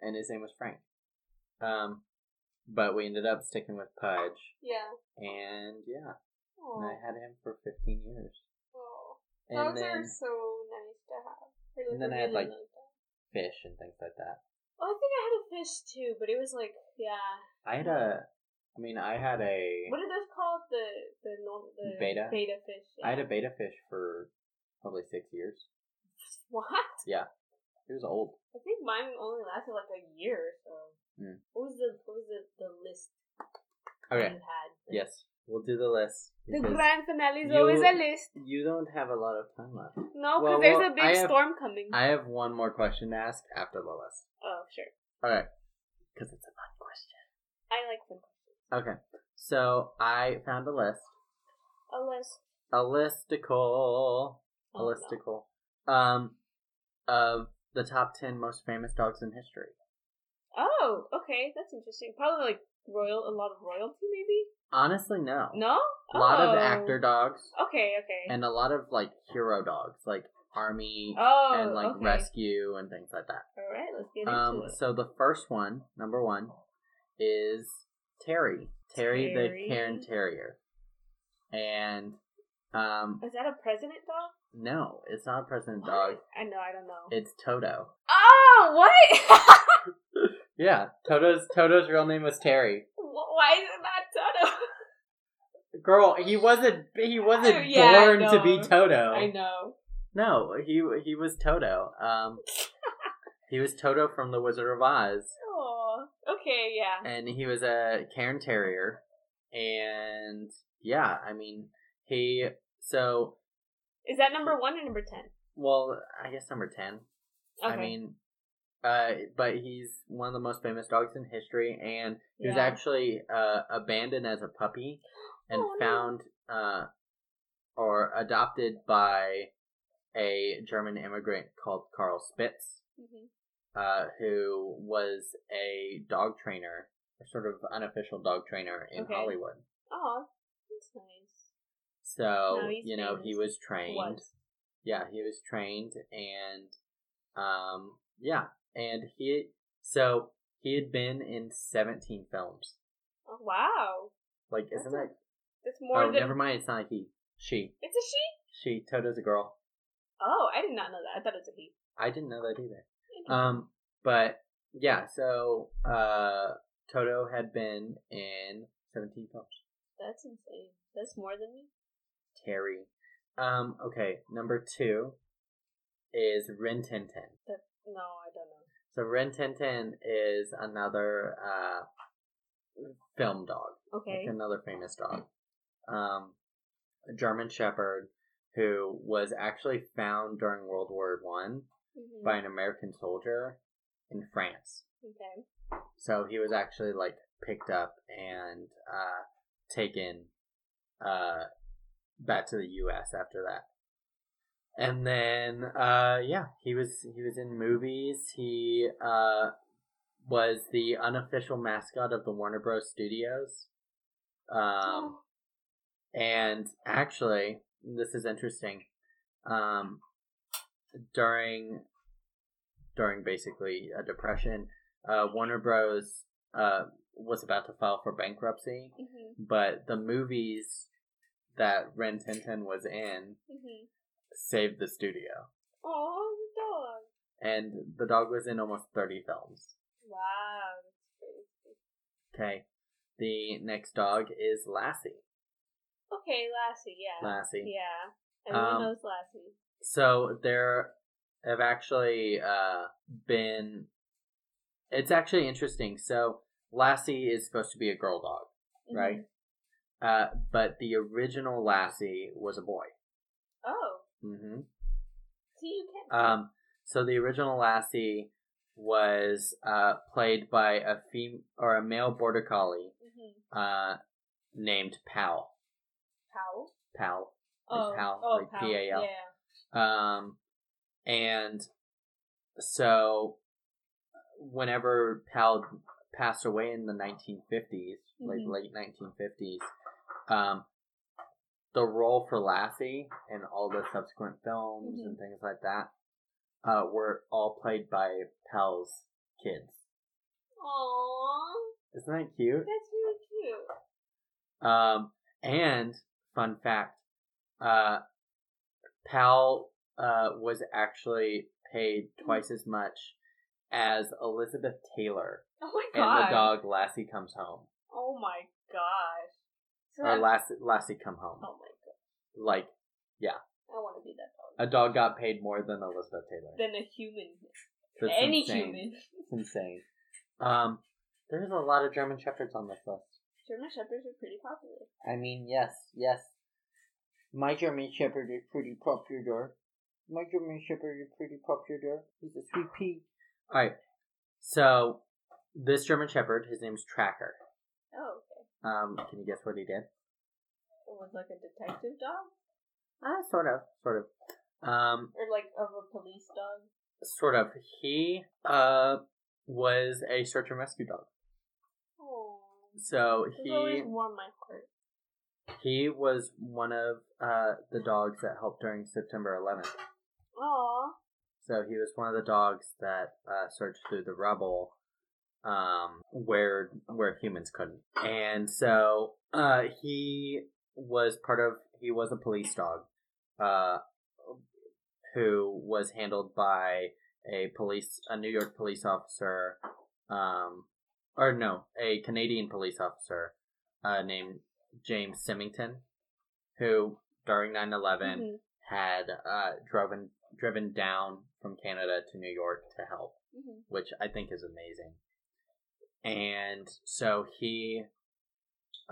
and his name was Frank. Um... But we ended up sticking with Pudge. Yeah. And, yeah. Aww. And I had him for fifteen years. Oh. Dogs then, are so nice to have. They're and then really I had, like, like fish and things like that. Oh, I think I had a fish, too, but it was, like, yeah. I had a, I mean, I had a... What are those called? The, the, the beta? Beta fish. Yeah. I had a beta fish for probably six years. What? Yeah. It was old. I think mine only lasted, like, a year or so. Mm. What was the what was the, the list okay. you had? Like, yes, we'll do the list. The grand finale is always a list. You don't have a lot of time left. No, because well, there's well, a big have, storm coming. I have one more question to ask after the list. Oh, sure. Alright, because it's a fun question. I like fun questions. Okay, so I found a list. A list. A listicle. A oh, listicle. No. Um, of the top ten most famous dogs in history. Oh, okay, that's interesting. Probably like royal, a lot of royalty, maybe. Honestly, no. No. A lot oh. of actor dogs. Okay, okay. And a lot of like hero dogs, like army oh, and like okay. rescue and things like that. All right, let's get um, into it. So the first one, number one, is Terry. Terry, Terry. the Cairn Terrier. And um, is that a president dog? No, it's not a president what? dog. I know, I don't know. It's Toto. Oh, what? Yeah, Toto's Toto's real name was Terry. Why is it not Toto? Girl, he wasn't he wasn't oh, yeah, born to be Toto. I know. No, he he was Toto. Um, he was Toto from The Wizard of Oz. Oh, okay, yeah. And he was a Cairn Terrier, and yeah, I mean he so. Is that number one or number ten? Well, I guess number ten. Okay. I mean. Uh, but he's one of the most famous dogs in history, and he yeah. was actually uh, abandoned as a puppy and oh, found no. uh, or adopted by a German immigrant called Carl Spitz, mm-hmm. uh, who was a dog trainer, a sort of unofficial dog trainer in okay. Hollywood. Oh, that's nice. So, no, you know, famous. he was trained. What? Yeah, he was trained, and, um, yeah. And he, so, he had been in seventeen films. Oh, wow. Like, that's isn't a, that? That's more oh, than... never mind, it's not a he. She. It's a she? She. Toto's a girl. Oh, I did not know that. I thought it was a he. I didn't know that either. Um, but, yeah, so, uh, Toto had been in seventeen films. That's insane. That's more than me. Terry. Um, okay, number two is Rin Tin Tin. The No, I don't know. So Rin Tin Tin is another uh, film dog. Okay. Like another famous dog. Um, a German Shepherd who was actually found during World War One mm-hmm. by an American soldier in France. Okay. So he was actually like picked up and uh, taken uh, back to the U S after that. And then, uh, yeah, he was he was in movies. He uh, was the unofficial mascot of the Warner Bros. Studios. Um, oh. And actually, this is interesting. Um, during during basically a depression, uh, Warner Bros. Uh, was about to file for bankruptcy, mm-hmm. but the movies that Rin Tin Tin was in. Mm-hmm. Saved the studio. Oh, the dog. And the dog was in almost thirty films. Wow. Okay. The next dog is Lassie. Okay, Lassie, yeah. Lassie. Yeah. Everyone um, knows Lassie. So there have actually uh, been... It's actually interesting. So Lassie is supposed to be a girl dog, mm-hmm. right? Uh, but the original Lassie was a boy. Oh. Mm-hmm. See, you can. Um, so the original Lassie was uh, played by a fem- or a male Border Collie mm-hmm. uh, named Pal. Pal? Pal. Oh, Pal, oh, like Pal. P A L. Yeah. Um, and so whenever Pal passed away in the nineteen fifties, mm-hmm. like late nineteen fifties, um, the role for Lassie and all the subsequent films mm-hmm. and things like that uh, were all played by Pal's kids. Aww. Isn't that cute? That's really cute. Um, and, fun fact, uh, Pal uh, was actually paid twice as much as Elizabeth Taylor. Oh my god. And the dog Lassie Comes Home. Oh my gosh. So or Lassie, Lassie Come Home. Oh my god. Like, yeah. I want to be that dog. A dog got paid more than Elizabeth Taylor. Than a human. That's Any insane. human. It's insane. Um, there's a lot of German Shepherds on this list. German Shepherds are pretty popular. I mean, yes, yes. My German Shepherd is pretty popular. My German Shepherd is pretty popular. He's a sweet pea. Alright, so this German Shepherd, his name's Tracker. Oh, okay. Um, can you guess what he did? It was like a detective dog? Ah, uh, sort of, sort of. Um, or like of a police dog? Sort of. He, uh... was a search and rescue dog. Oh, so he always warm my heart. He was one of uh, the dogs that helped during September eleventh. Oh, so he was one of the dogs that uh, searched through the rubble, um, where where humans couldn't. And so uh, he was part of. He was a police dog, uh, who was handled by. A police, a New York police officer, um, or no, a Canadian police officer, uh, named James Symington, who during nine eleven mm-hmm. had uh driven driven down from Canada to New York to help, mm-hmm. which I think is amazing. And so he,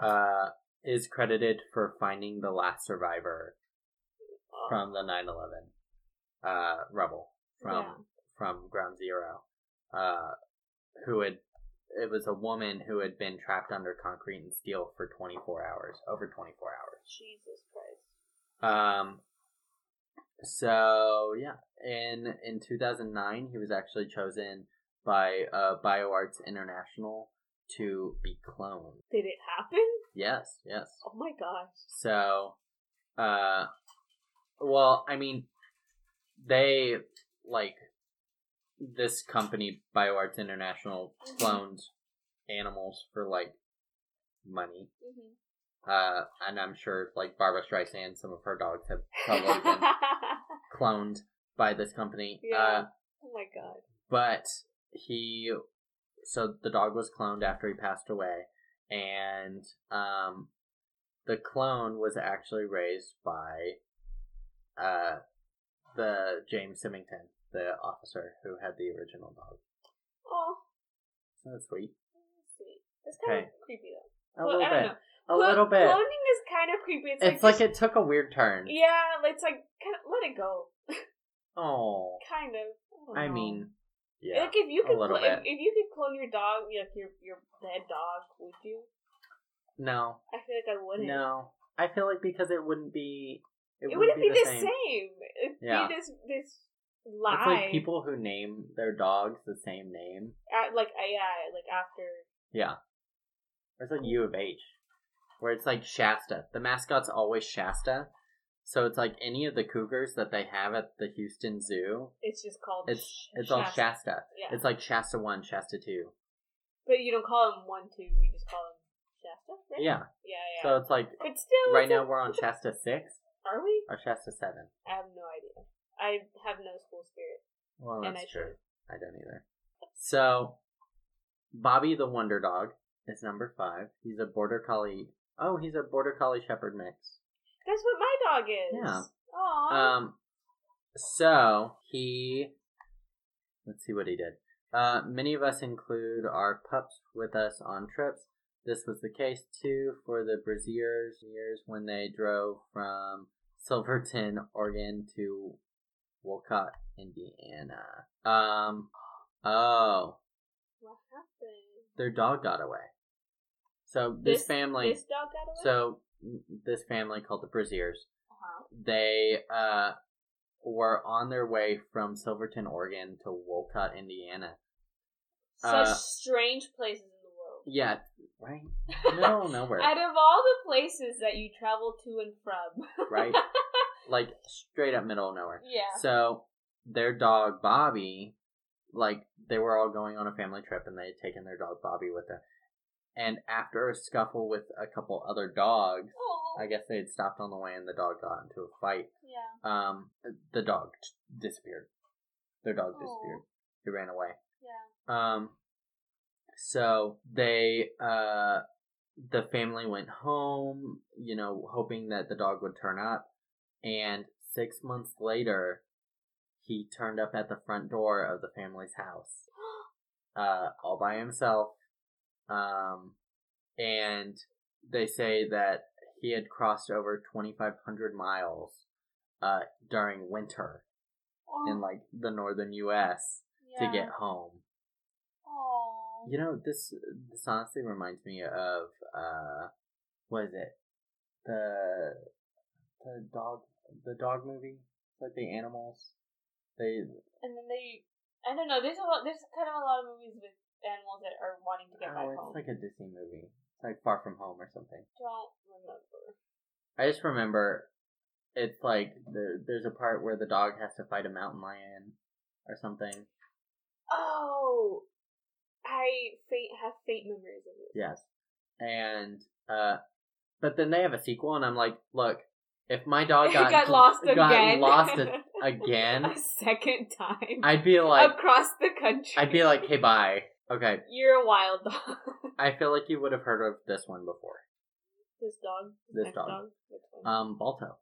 uh, is credited for finding the last survivor from the nine eleven, uh, rubble from. Yeah. From Ground Zero, uh, who had, it was a woman who had been trapped under concrete and steel for twenty-four hours, over twenty-four hours. Jesus Christ. Um, so, yeah, in, in two thousand nine, he was actually chosen by, uh, BioArts International to be cloned. Did it happen? Yes, yes. Oh my gosh. So, uh, well, I mean, they, like, this company, BioArts International, cloned animals for, like, money. Mm-hmm. Uh, and I'm sure, like, Barbra Streisand, some of her dogs have probably been cloned by this company. Yeah. Uh, oh my god. But he, so the dog was cloned after he passed away, and um, the clone was actually raised by uh, the James Symington. The officer who had the original dog. Oh, that's sweet. That's sweet. It's kind okay. of creepy though. A well, little bit. A Cl- little bit. Cloning is kind of creepy. It's, it's like, like it took a weird turn. Yeah, it's like kind of let it go. Oh. Kind of. I, I mean, yeah. Like if you could, cl- if, if you could clone your dog, like your your dead dog, would you? No. I feel like I wouldn't. No, I feel like because it wouldn't be. It, it wouldn't, wouldn't be, be the same. same. It'd yeah. be this this. Lie. It's like people who name their dogs the same name. Uh, like, uh, yeah, like after. Yeah. Or it's like U of H, where it's like Shasta. The mascot's always Shasta. So it's like any of the cougars that they have at the Houston Zoo. It's just called It's sh- It's Shasta. all Shasta. Yeah. It's like Shasta one, Shasta two. But you don't call them one, two, you just call them Shasta, right? Yeah. Yeah, yeah. So it's like, but still, right it's now a- we're on Shasta six. Are we? Or Shasta seven. I have no idea. I have no school spirit. Well, that's and I true. Should. I don't either. So, Bobby the Wonder Dog is number five. He's a Border Collie. Oh, he's a Border Collie Shepherd mix. That's what my dog is. Yeah. Aww. Um, so, he... Let's see what he did. Uh, many of us include our pups with us on trips. This was the case, too, for the Braziers years when they drove from Silverton, Oregon to... Wolcott, Indiana. Um, oh. What happened? Their dog got away. So this, this family... This dog got away? So this family called the Braziers Wow. They uh, were on their way from Silverton, Oregon to Wolcott, Indiana. Such uh, strange places in the world. Yeah, right? No, nowhere. Out of all the places that you travel to and from. Right? Like, straight up middle of nowhere. Yeah. So, their dog, Bobby, like, they were all going on a family trip, and they had taken their dog, Bobby, with them. And after a scuffle with a couple other dogs, aww. I guess they had stopped on the way, and the dog got into a fight. Yeah. Um, the dog t- disappeared. Their dog aww. Disappeared. He ran away. Yeah. Um, so they, uh, the family went home, you know, hoping that the dog would turn up. And six months later, he turned up at the front door of the family's house, uh, all by himself. Um, and they say that he had crossed over twenty-five hundred miles, uh, during winter aww. In like the northern U S yeah. to get home. Aww. You know, this, this honestly reminds me of, uh, what is it? The, the dog, the dog movie, like the animals. They, and then they, I don't know, there's a lot, there's kind of a lot of movies with animals that are wanting to get oh, back it's home. It's like a Disney movie. It's like Far From Home or something. Don't remember. I just remember it's like the, there's a part where the dog has to fight a mountain lion or something. Oh, I faint, have faint memories of it. Yes, and uh, but then they have a sequel, and I'm like, look, if my dog got, got lost got again, lost a, again, a second time, I'd be like across the country. I'd be like, hey, bye. Okay. You're a wild dog. I feel like you would have heard of this one before. This dog? This, this dog. dog. Which one? Um, Balto.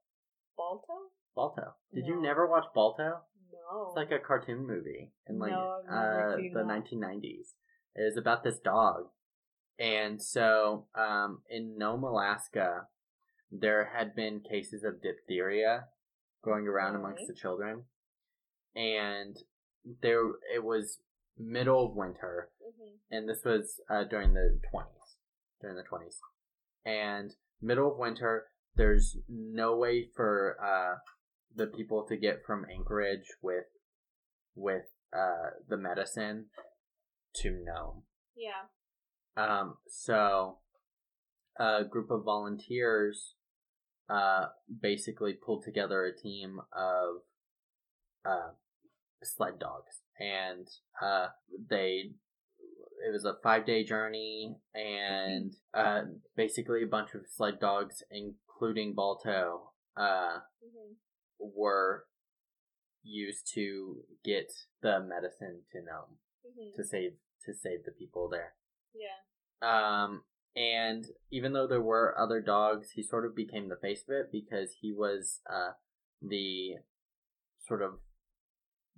Balto? Balto. Did no. you never watch Balto? No. It's like a cartoon movie in like no, uh, the nineteen nineties. It was about this dog. And so um, in Nome, Alaska, there had been cases of diphtheria going around okay. amongst the children. And there it was middle of winter, mm-hmm. and this was uh, during the twenties, during the twenties, and middle of winter, there's no way for uh, the people to get from Anchorage with with uh, the medicine to Nome. Yeah. Um. So, a group of volunteers, uh, basically pulled together a team of, uh, sled dogs. And uh, they, it was a five-day journey, and uh, basically a bunch of sled dogs, including Balto, uh, mm-hmm. were used to get the medicine to Nome mm-hmm. to save to save the people there. Yeah. Um, and even though there were other dogs, he sort of became the face of it because he was uh the sort of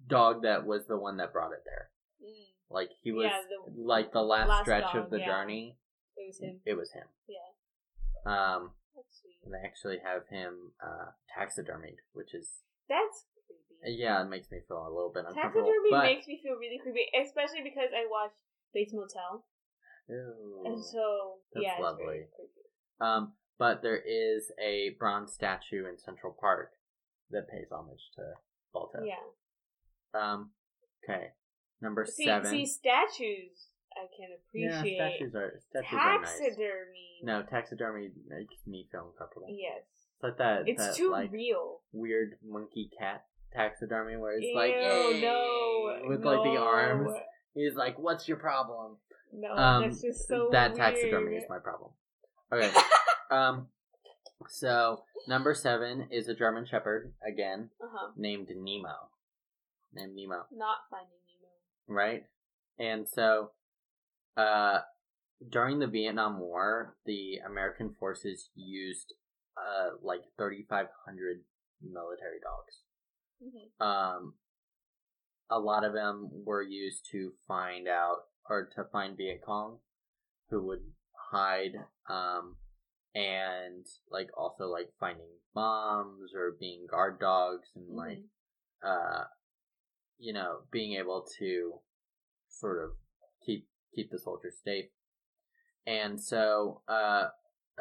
dog that was the one that brought it there. Mm. Like, he was, yeah, the, like, the last, last stretch dog, of the yeah. journey. It was him. It was him. Yeah. Um, that's sweet. And they actually have him uh, taxidermied, which is... That's creepy. Yeah, it makes me feel a little bit uncomfortable. Taxidermy but... makes me feel really creepy, especially because I watched Bates Motel. Ew. And so, that's yeah, lovely. It's very creepy. Um, but there is a bronze statue in Central Park that pays homage to Balto. Yeah. Um, okay. Number see, seven. See, statues I can appreciate. Yeah, statues are, statues are nice. Taxidermy. No, taxidermy makes me feel uncomfortable. Yes. It's like that. It's that, too like, real. Weird monkey cat taxidermy where it's ew, like, hey, no, with no. like the arms. He's like, what's your problem? No, um, that's just so that weird. That taxidermy is my problem. Okay. um, so, number seven is a German Shepherd, again, uh-huh. named Nemo. Named Nemo. Not Finding Nemo. Right? And so, uh, during the Vietnam War, the American forces used, uh, like thirty-five hundred military dogs. Mm-hmm. Um, a lot of them were used to find out, or to find Viet Cong, who would hide, um, and, like, also, like, finding bombs, or being guard dogs, and, mm-hmm. like, uh, you know, being able to sort of keep keep the soldiers safe. And so uh,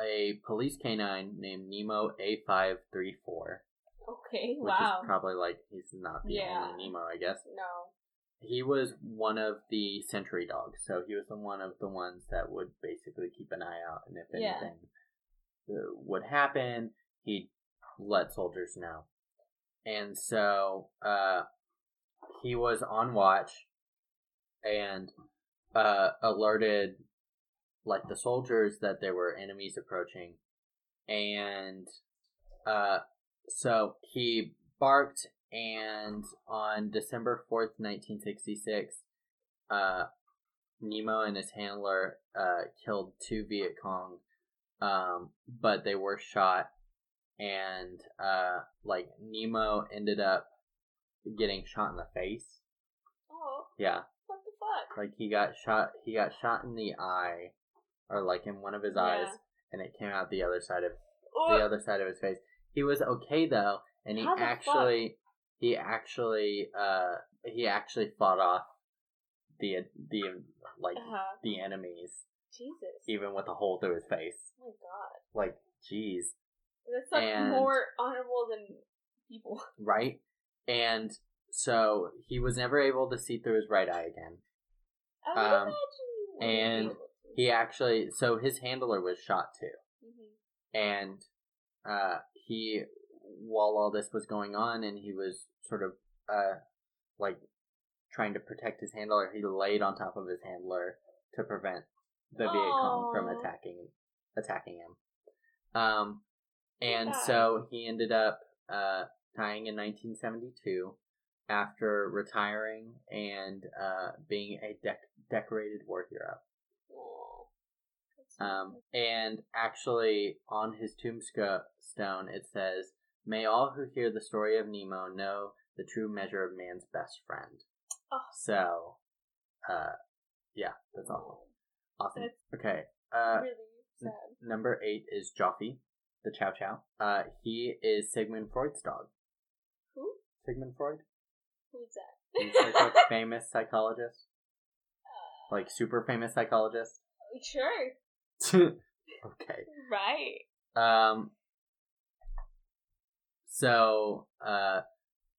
a police canine named Nemo A five thirty-four. Okay, which wow. Which is probably like, he's not the yeah. only Nemo, I guess. No. He was one of the sentry dogs, so he was the one of the ones that would basically keep an eye out, and if yeah. anything uh, would happen, he'd let soldiers know. And so, uh, he was on watch, and uh, alerted, like, the soldiers that there were enemies approaching, and uh, so he barked. And on December fourth, nineteen sixty-six, uh, Nemo and his handler uh, killed two Viet Cong, um, but they were shot. And, uh, like, Nemo ended up getting shot in the face. Oh. Yeah. What the fuck? Like, he got shot, he got shot in the eye, or, like, in one of his yeah. eyes, and it came out the other side of, oh. the other side of his face. He was okay, though, and he actually... Fuck? He actually, uh, he actually fought off the, the, like, uh-huh. the enemies. Jesus. Even with a hole through his face. Oh my god. Like, jeez. That's like and, more honorable than people. Right? And so, he was never able to see through his right eye again. I would um, imagine. And he actually, so his handler was shot too. Mm-hmm. And, uh, he... while all this was going on and he was sort of, uh, like, trying to protect his handler, he laid on top of his handler to prevent the Aww. Viet Cong from attacking attacking him. Um, and yeah. so he ended up uh, dying in nineteen seventy-two after retiring and uh, being a dec- decorated war hero. Um, and actually, on his tombstone, it says, "May all who hear the story of Nemo know the true measure of man's best friend." Oh. So, uh, yeah, that's awful. Awesome. That's okay. Uh, really sad. N- number eight is Jofi, the Chow Chow. Uh, he is Sigmund Freud's dog. Who? Sigmund Freud. Who's that? He's like a famous psychologist. Uh, like, super famous psychologist. Sure. Okay. Right. Um... So, uh,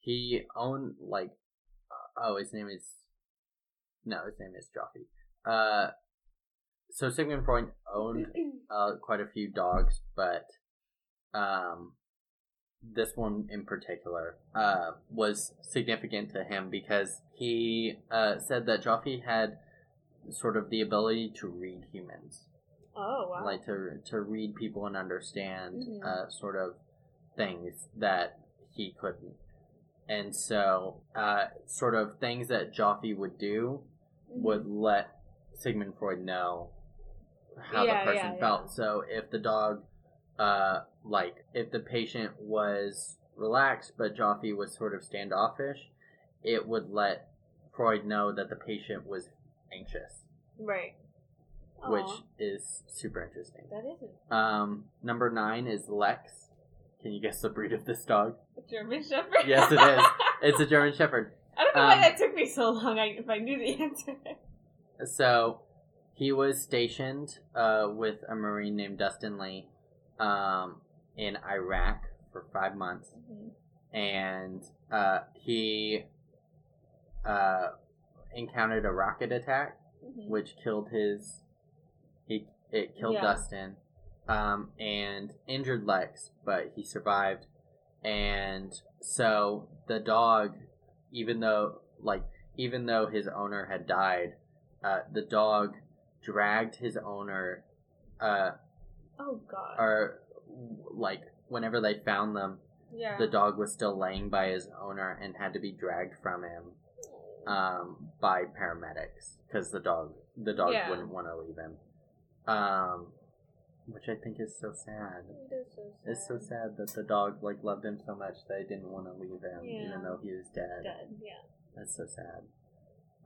he owned, like, uh, oh, his name is, no, his name is Jofi. Uh, so Sigmund Freud owned, uh, quite a few dogs, but, um, this one in particular, uh, was significant to him because he, uh, said that Jofi had sort of the ability to read humans. Oh, wow. Like, to, to read people and understand, mm-hmm. uh, sort of things that he couldn't. And so, uh, sort of things that Jofi would do mm-hmm. would let Sigmund Freud know how yeah, the person yeah, felt. Yeah. So if the dog, uh, like, if the patient was relaxed but Jofi was sort of standoffish, it would let Freud know that the patient was anxious. Right. Aww. Which is super interesting. That is interesting. Um, number nine is Lex. Can you guess the breed of this dog? A German Shepherd? Yes, it is. It's a German Shepherd. I don't know um, why that took me so long I, if I knew the answer. So, he was stationed uh, with a Marine named Dustin Lee um, in Iraq for five months. Mm-hmm. And uh, he uh, encountered a rocket attack, mm-hmm. which killed his... He, it killed yeah. Dustin. Um, and injured Lex, but he survived. And so the dog, even though, like, even though his owner had died, uh, the dog dragged his owner, uh, oh god, or, like, whenever they found them, yeah. the dog was still laying by his owner and had to be dragged from him, um, by paramedics, because the dog, the dog yeah. wouldn't want to leave him. Um... Which I think is so sad. It is so sad. It's so sad that the dog, like, loved him so much that I didn't want to leave him, yeah. even though he was dead. Dead, yeah. That's so sad.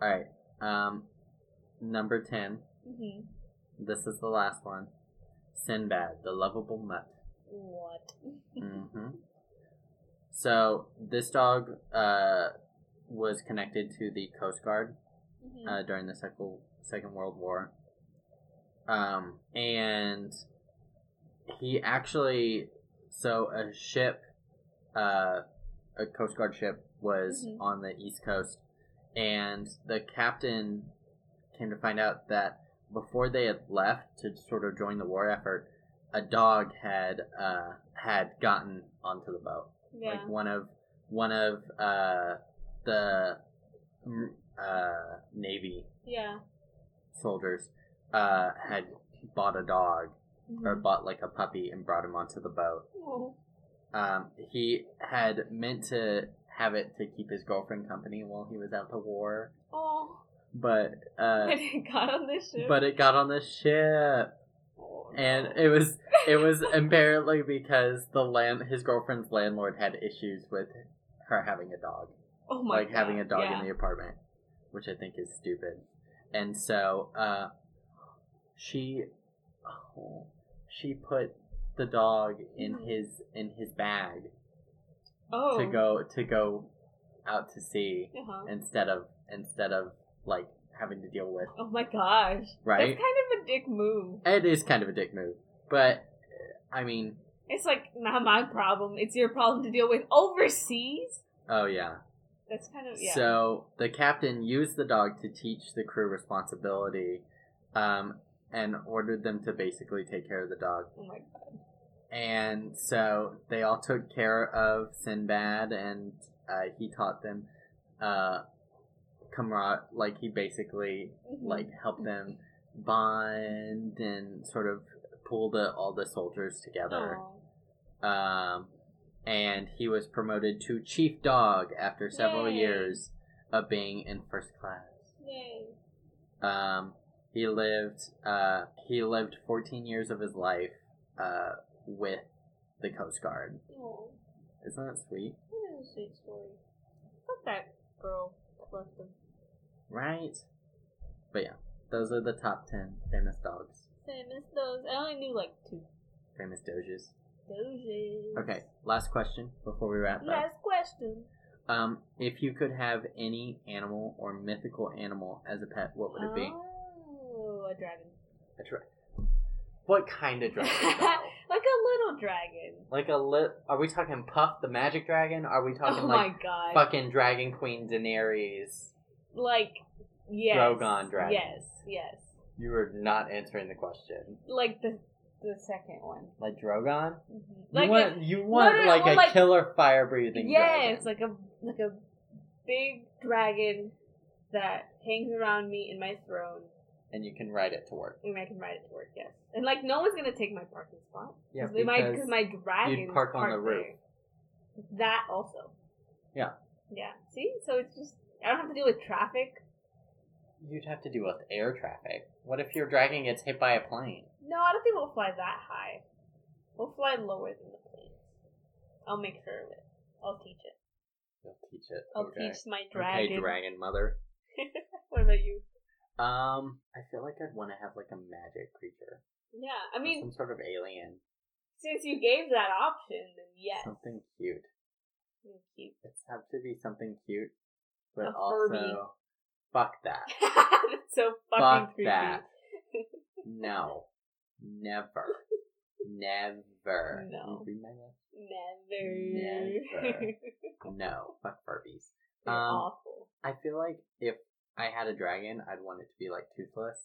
All right. Um, number ten. Mm-hmm. This is the last one. Sinbad, the lovable mutt. What? mm-hmm. So, this dog uh, was connected to the Coast Guard mm-hmm. uh, during the Second World War. Um, and he actually, so a ship, uh, a Coast Guard ship was mm-hmm. on the East Coast, and the captain came to find out that before they had left to sort of join the war effort, a dog had uh, had gotten onto the boat. Yeah. Like one of one of uh, the uh, Navy yeah. soldiers uh, had bought a dog mm-hmm. or bought like a puppy and brought him onto the boat. Oh. Um, he had meant to have it to keep his girlfriend company while he was out to war. Oh. But uh, but it got on the ship. But it got on the ship. Oh, no. And it was it was apparently because the land his girlfriend's landlord had issues with her having a dog. Oh my like God. Having a dog yeah. in the apartment, which I think is stupid. And so uh, she oh, she put the dog in mm. his in his bag oh. to go to go out to sea uh-huh. instead of instead of like having to deal with. Oh my gosh. Right? That's kind of a dick move. It is kind of a dick move. But, I mean. It's like, not my problem. It's your problem to deal with overseas. Oh, yeah. That's kind of, yeah. So, the captain used the dog to teach the crew responsibility um, and ordered them to basically take care of the dog. Oh my God. And so, they all took care of Sinbad and uh, he taught them uh Camaraderie, like he basically mm-hmm. like helped them bond and sort of pull the all the soldiers together. Aww. Um, and he was promoted to chief dog after several Yay. years of being in first class. Yay. Um, he lived uh he lived fourteen years of his life uh with the Coast Guard. Aww. Isn't that sweet? That is a sweet story. Fuck that girl. Left them. Right, but yeah, those are the top ten famous dogs. Famous dogs. I only knew like two. Famous doges. Doges. Okay, last question before we wrap up. Last question. Um, if you could have any animal or mythical animal as a pet, what would it be? Oh, a dragon. A dragon. What kind of dragon? Like a little dragon. Like a li- Are we talking Puff the Magic Dragon? Are we talking oh like my God. fucking Dragon Queen Daenerys? Like, yes. Drogon Dragon. Yes, yes. You were not answering the question. Like the the second one. Like Drogon? Mm-hmm. Like you want, a, you want no, no, like no, a like, killer fire breathing yes, dragon. Yes, like a, like a big dragon that hangs around me in my throne. And you can ride it to work. And I can ride it to work, yes. And, like, no one's going to take my parking spot. Yeah, because my, my dragon you'd park on the roof. There. That also. Yeah. Yeah. See? So it's just, I don't have to deal with traffic. You'd have to deal with air traffic. What if your dragon gets hit by a plane? No, I don't think we'll fly that high. We'll fly lower than the plane. I'll make sure of it. I'll teach it. You'll teach it. I'll okay. teach my dragon. Okay, dragon mother. What about you? Um, I feel like I'd want to have, like, a magic creature. Yeah, I mean... Some sort of alien. Since you gave that option, then yes. Something cute. Something cute. It's have to be something cute, but a also... Furby. Fuck that. That's so fucking fuck creepy. That. No. Never. Never. No. You read my Never. Never. No. Fuck Furbies. They're um, awful. I feel like if... I had a dragon, I'd want it to be, like, toothless.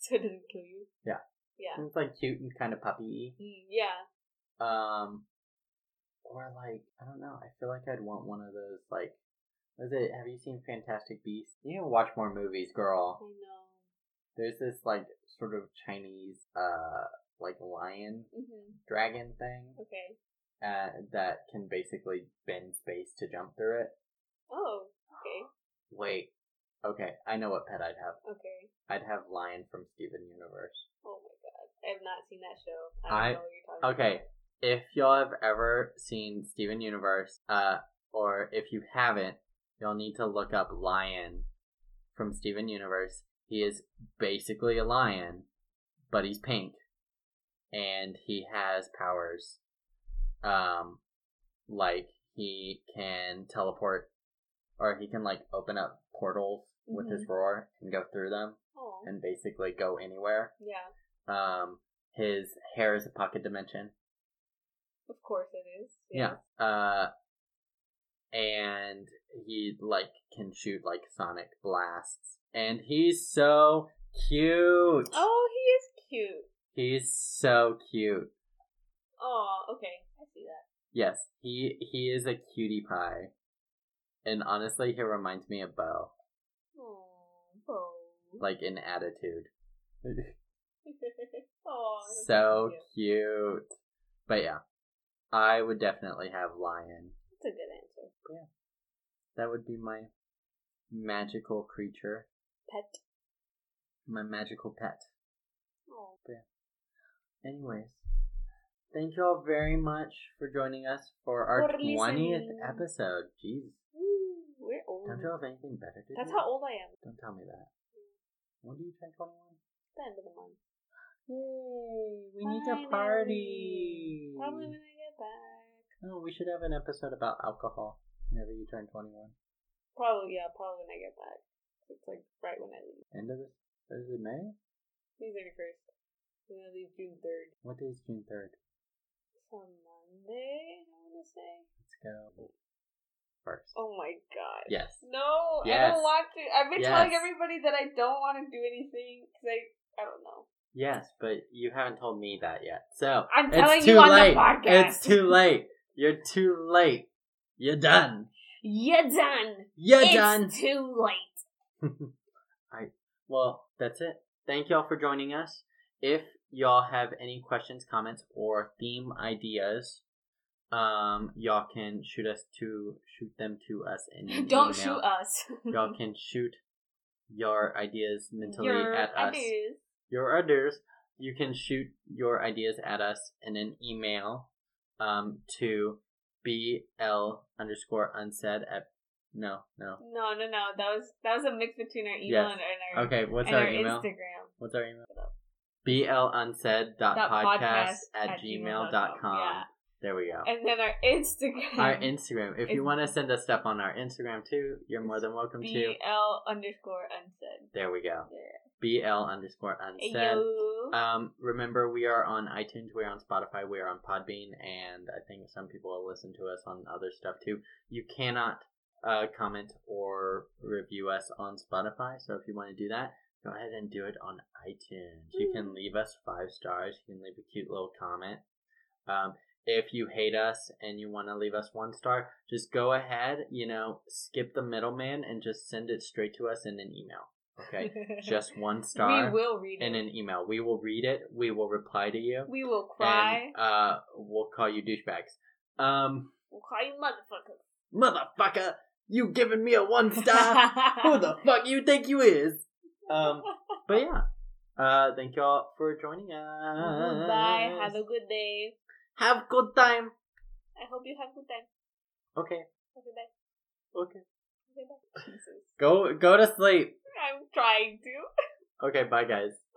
So it doesn't kill you? Yeah. Yeah. It's, like, cute and kind of puppy-y. Mm, yeah. Um, or, like, I don't know. I feel like I'd want one of those, like, was it, have you seen Fantastic Beasts? You need to watch more movies, girl. I know. There's this, like, sort of Chinese, uh, like, lion mm-hmm. dragon thing. Okay. Uh, that can basically bend space to jump through it. Oh, okay. Wait. Okay, I know what pet I'd have. Okay. I'd have Lion from Steven Universe. Oh my God. I have not seen that show. I don't I, know what you're talking okay. about. Okay, if y'all have ever seen Steven Universe, uh, or if you haven't, y'all need to look up Lion from Steven Universe. He is basically a lion, but he's pink. And he has powers. Um, like, he can teleport, or he can, like, open up portals mm-hmm. with his roar and go through them Aww. and basically go anywhere. Yeah. Um, his hair is a pocket dimension. Of course it is. Yeah. yeah. Uh, and he, like, can shoot, like, sonic blasts. And he's so cute! Oh, he is cute. He's so cute. Oh, okay. I see that. Yes. He he is a cutie pie. And honestly, he reminds me of Beau. Oh, Beau. Like, in attitude. Oh, so cute. cute. But yeah. I would definitely have Lion. That's a good answer. Yeah. That would be my magical creature. Pet. My magical pet. Oh. Yeah. Anyways. Thank you all very much for joining us for our twentieth episode. Jeez. Ooh, we're old. Don't you have anything better to do? That's how old I am. Don't tell me that. When do you turn twenty-one? The end of the month. Yay! We Bye, need to party! Daddy. Probably when I get back. Oh, we should have an episode about alcohol whenever you turn twenty-one. Probably, yeah, probably when I get back. It's like right when I leave. End of this? Is it May? May thirty-first. I'm gonna leave June third. What day is June third? It's on Monday, I want to say. Let's go first. Oh my god. Yes. No, yes. I don't want to. I've been yes. telling everybody that I don't want to do anything because I, I don't know. Yes, but you haven't told me that yet. So I'm telling it's too you on late. The podcast. It's too late. You're too late. You're done. You're done. You're it's done. It's too late. All right. Well, that's it. Thank y'all for joining us. If y'all have any questions, comments, or theme ideas, um, y'all can shoot us to shoot them to us in an Don't email. Shoot us. Y'all can shoot your ideas mentally your at us. Ideas. Your orders, you can shoot your ideas at us in an email um, to bl underscore unsaid at, no, no. No, no, no. That was that was a mix between our email yes. and our, okay, what's and our, our email? Instagram. What's our email? blunsaid.podcast at, at gmail dot com. gmail dot com. Yeah. There we go. And then our Instagram. Our Instagram. If you want to send us stuff on our Instagram too, you're more than welcome B L to. BL underscore unsaid. There we go. Yeah. BL underscore unsaid. Ayo. Um, remember, we are on iTunes, we are on Spotify, we are on Podbean, and I think some people will listen to us on other stuff too. You cannot uh, comment or review us on Spotify, so if you want to do that, go ahead and do it on iTunes. Mm. You can leave us five stars. You can leave a cute little comment. Um. If you hate us and you want to leave us one star, just go ahead, you know, skip the middleman and just send it straight to us in an email. Okay? Just one star. We will read it. In an email. We will read it. We will reply to you. We will cry. And, uh, we'll call you douchebags. Um, we'll call you motherfucker. Motherfucker! You giving me a one star? Who the fuck you think you is? Um, but yeah. Uh, thank y'all for joining us. Bye. Have a good day. Have good time. I hope you have good time. Okay. Okay, bye. Okay. Okay, bye. Go, go to sleep. I'm trying to. Okay, bye, guys.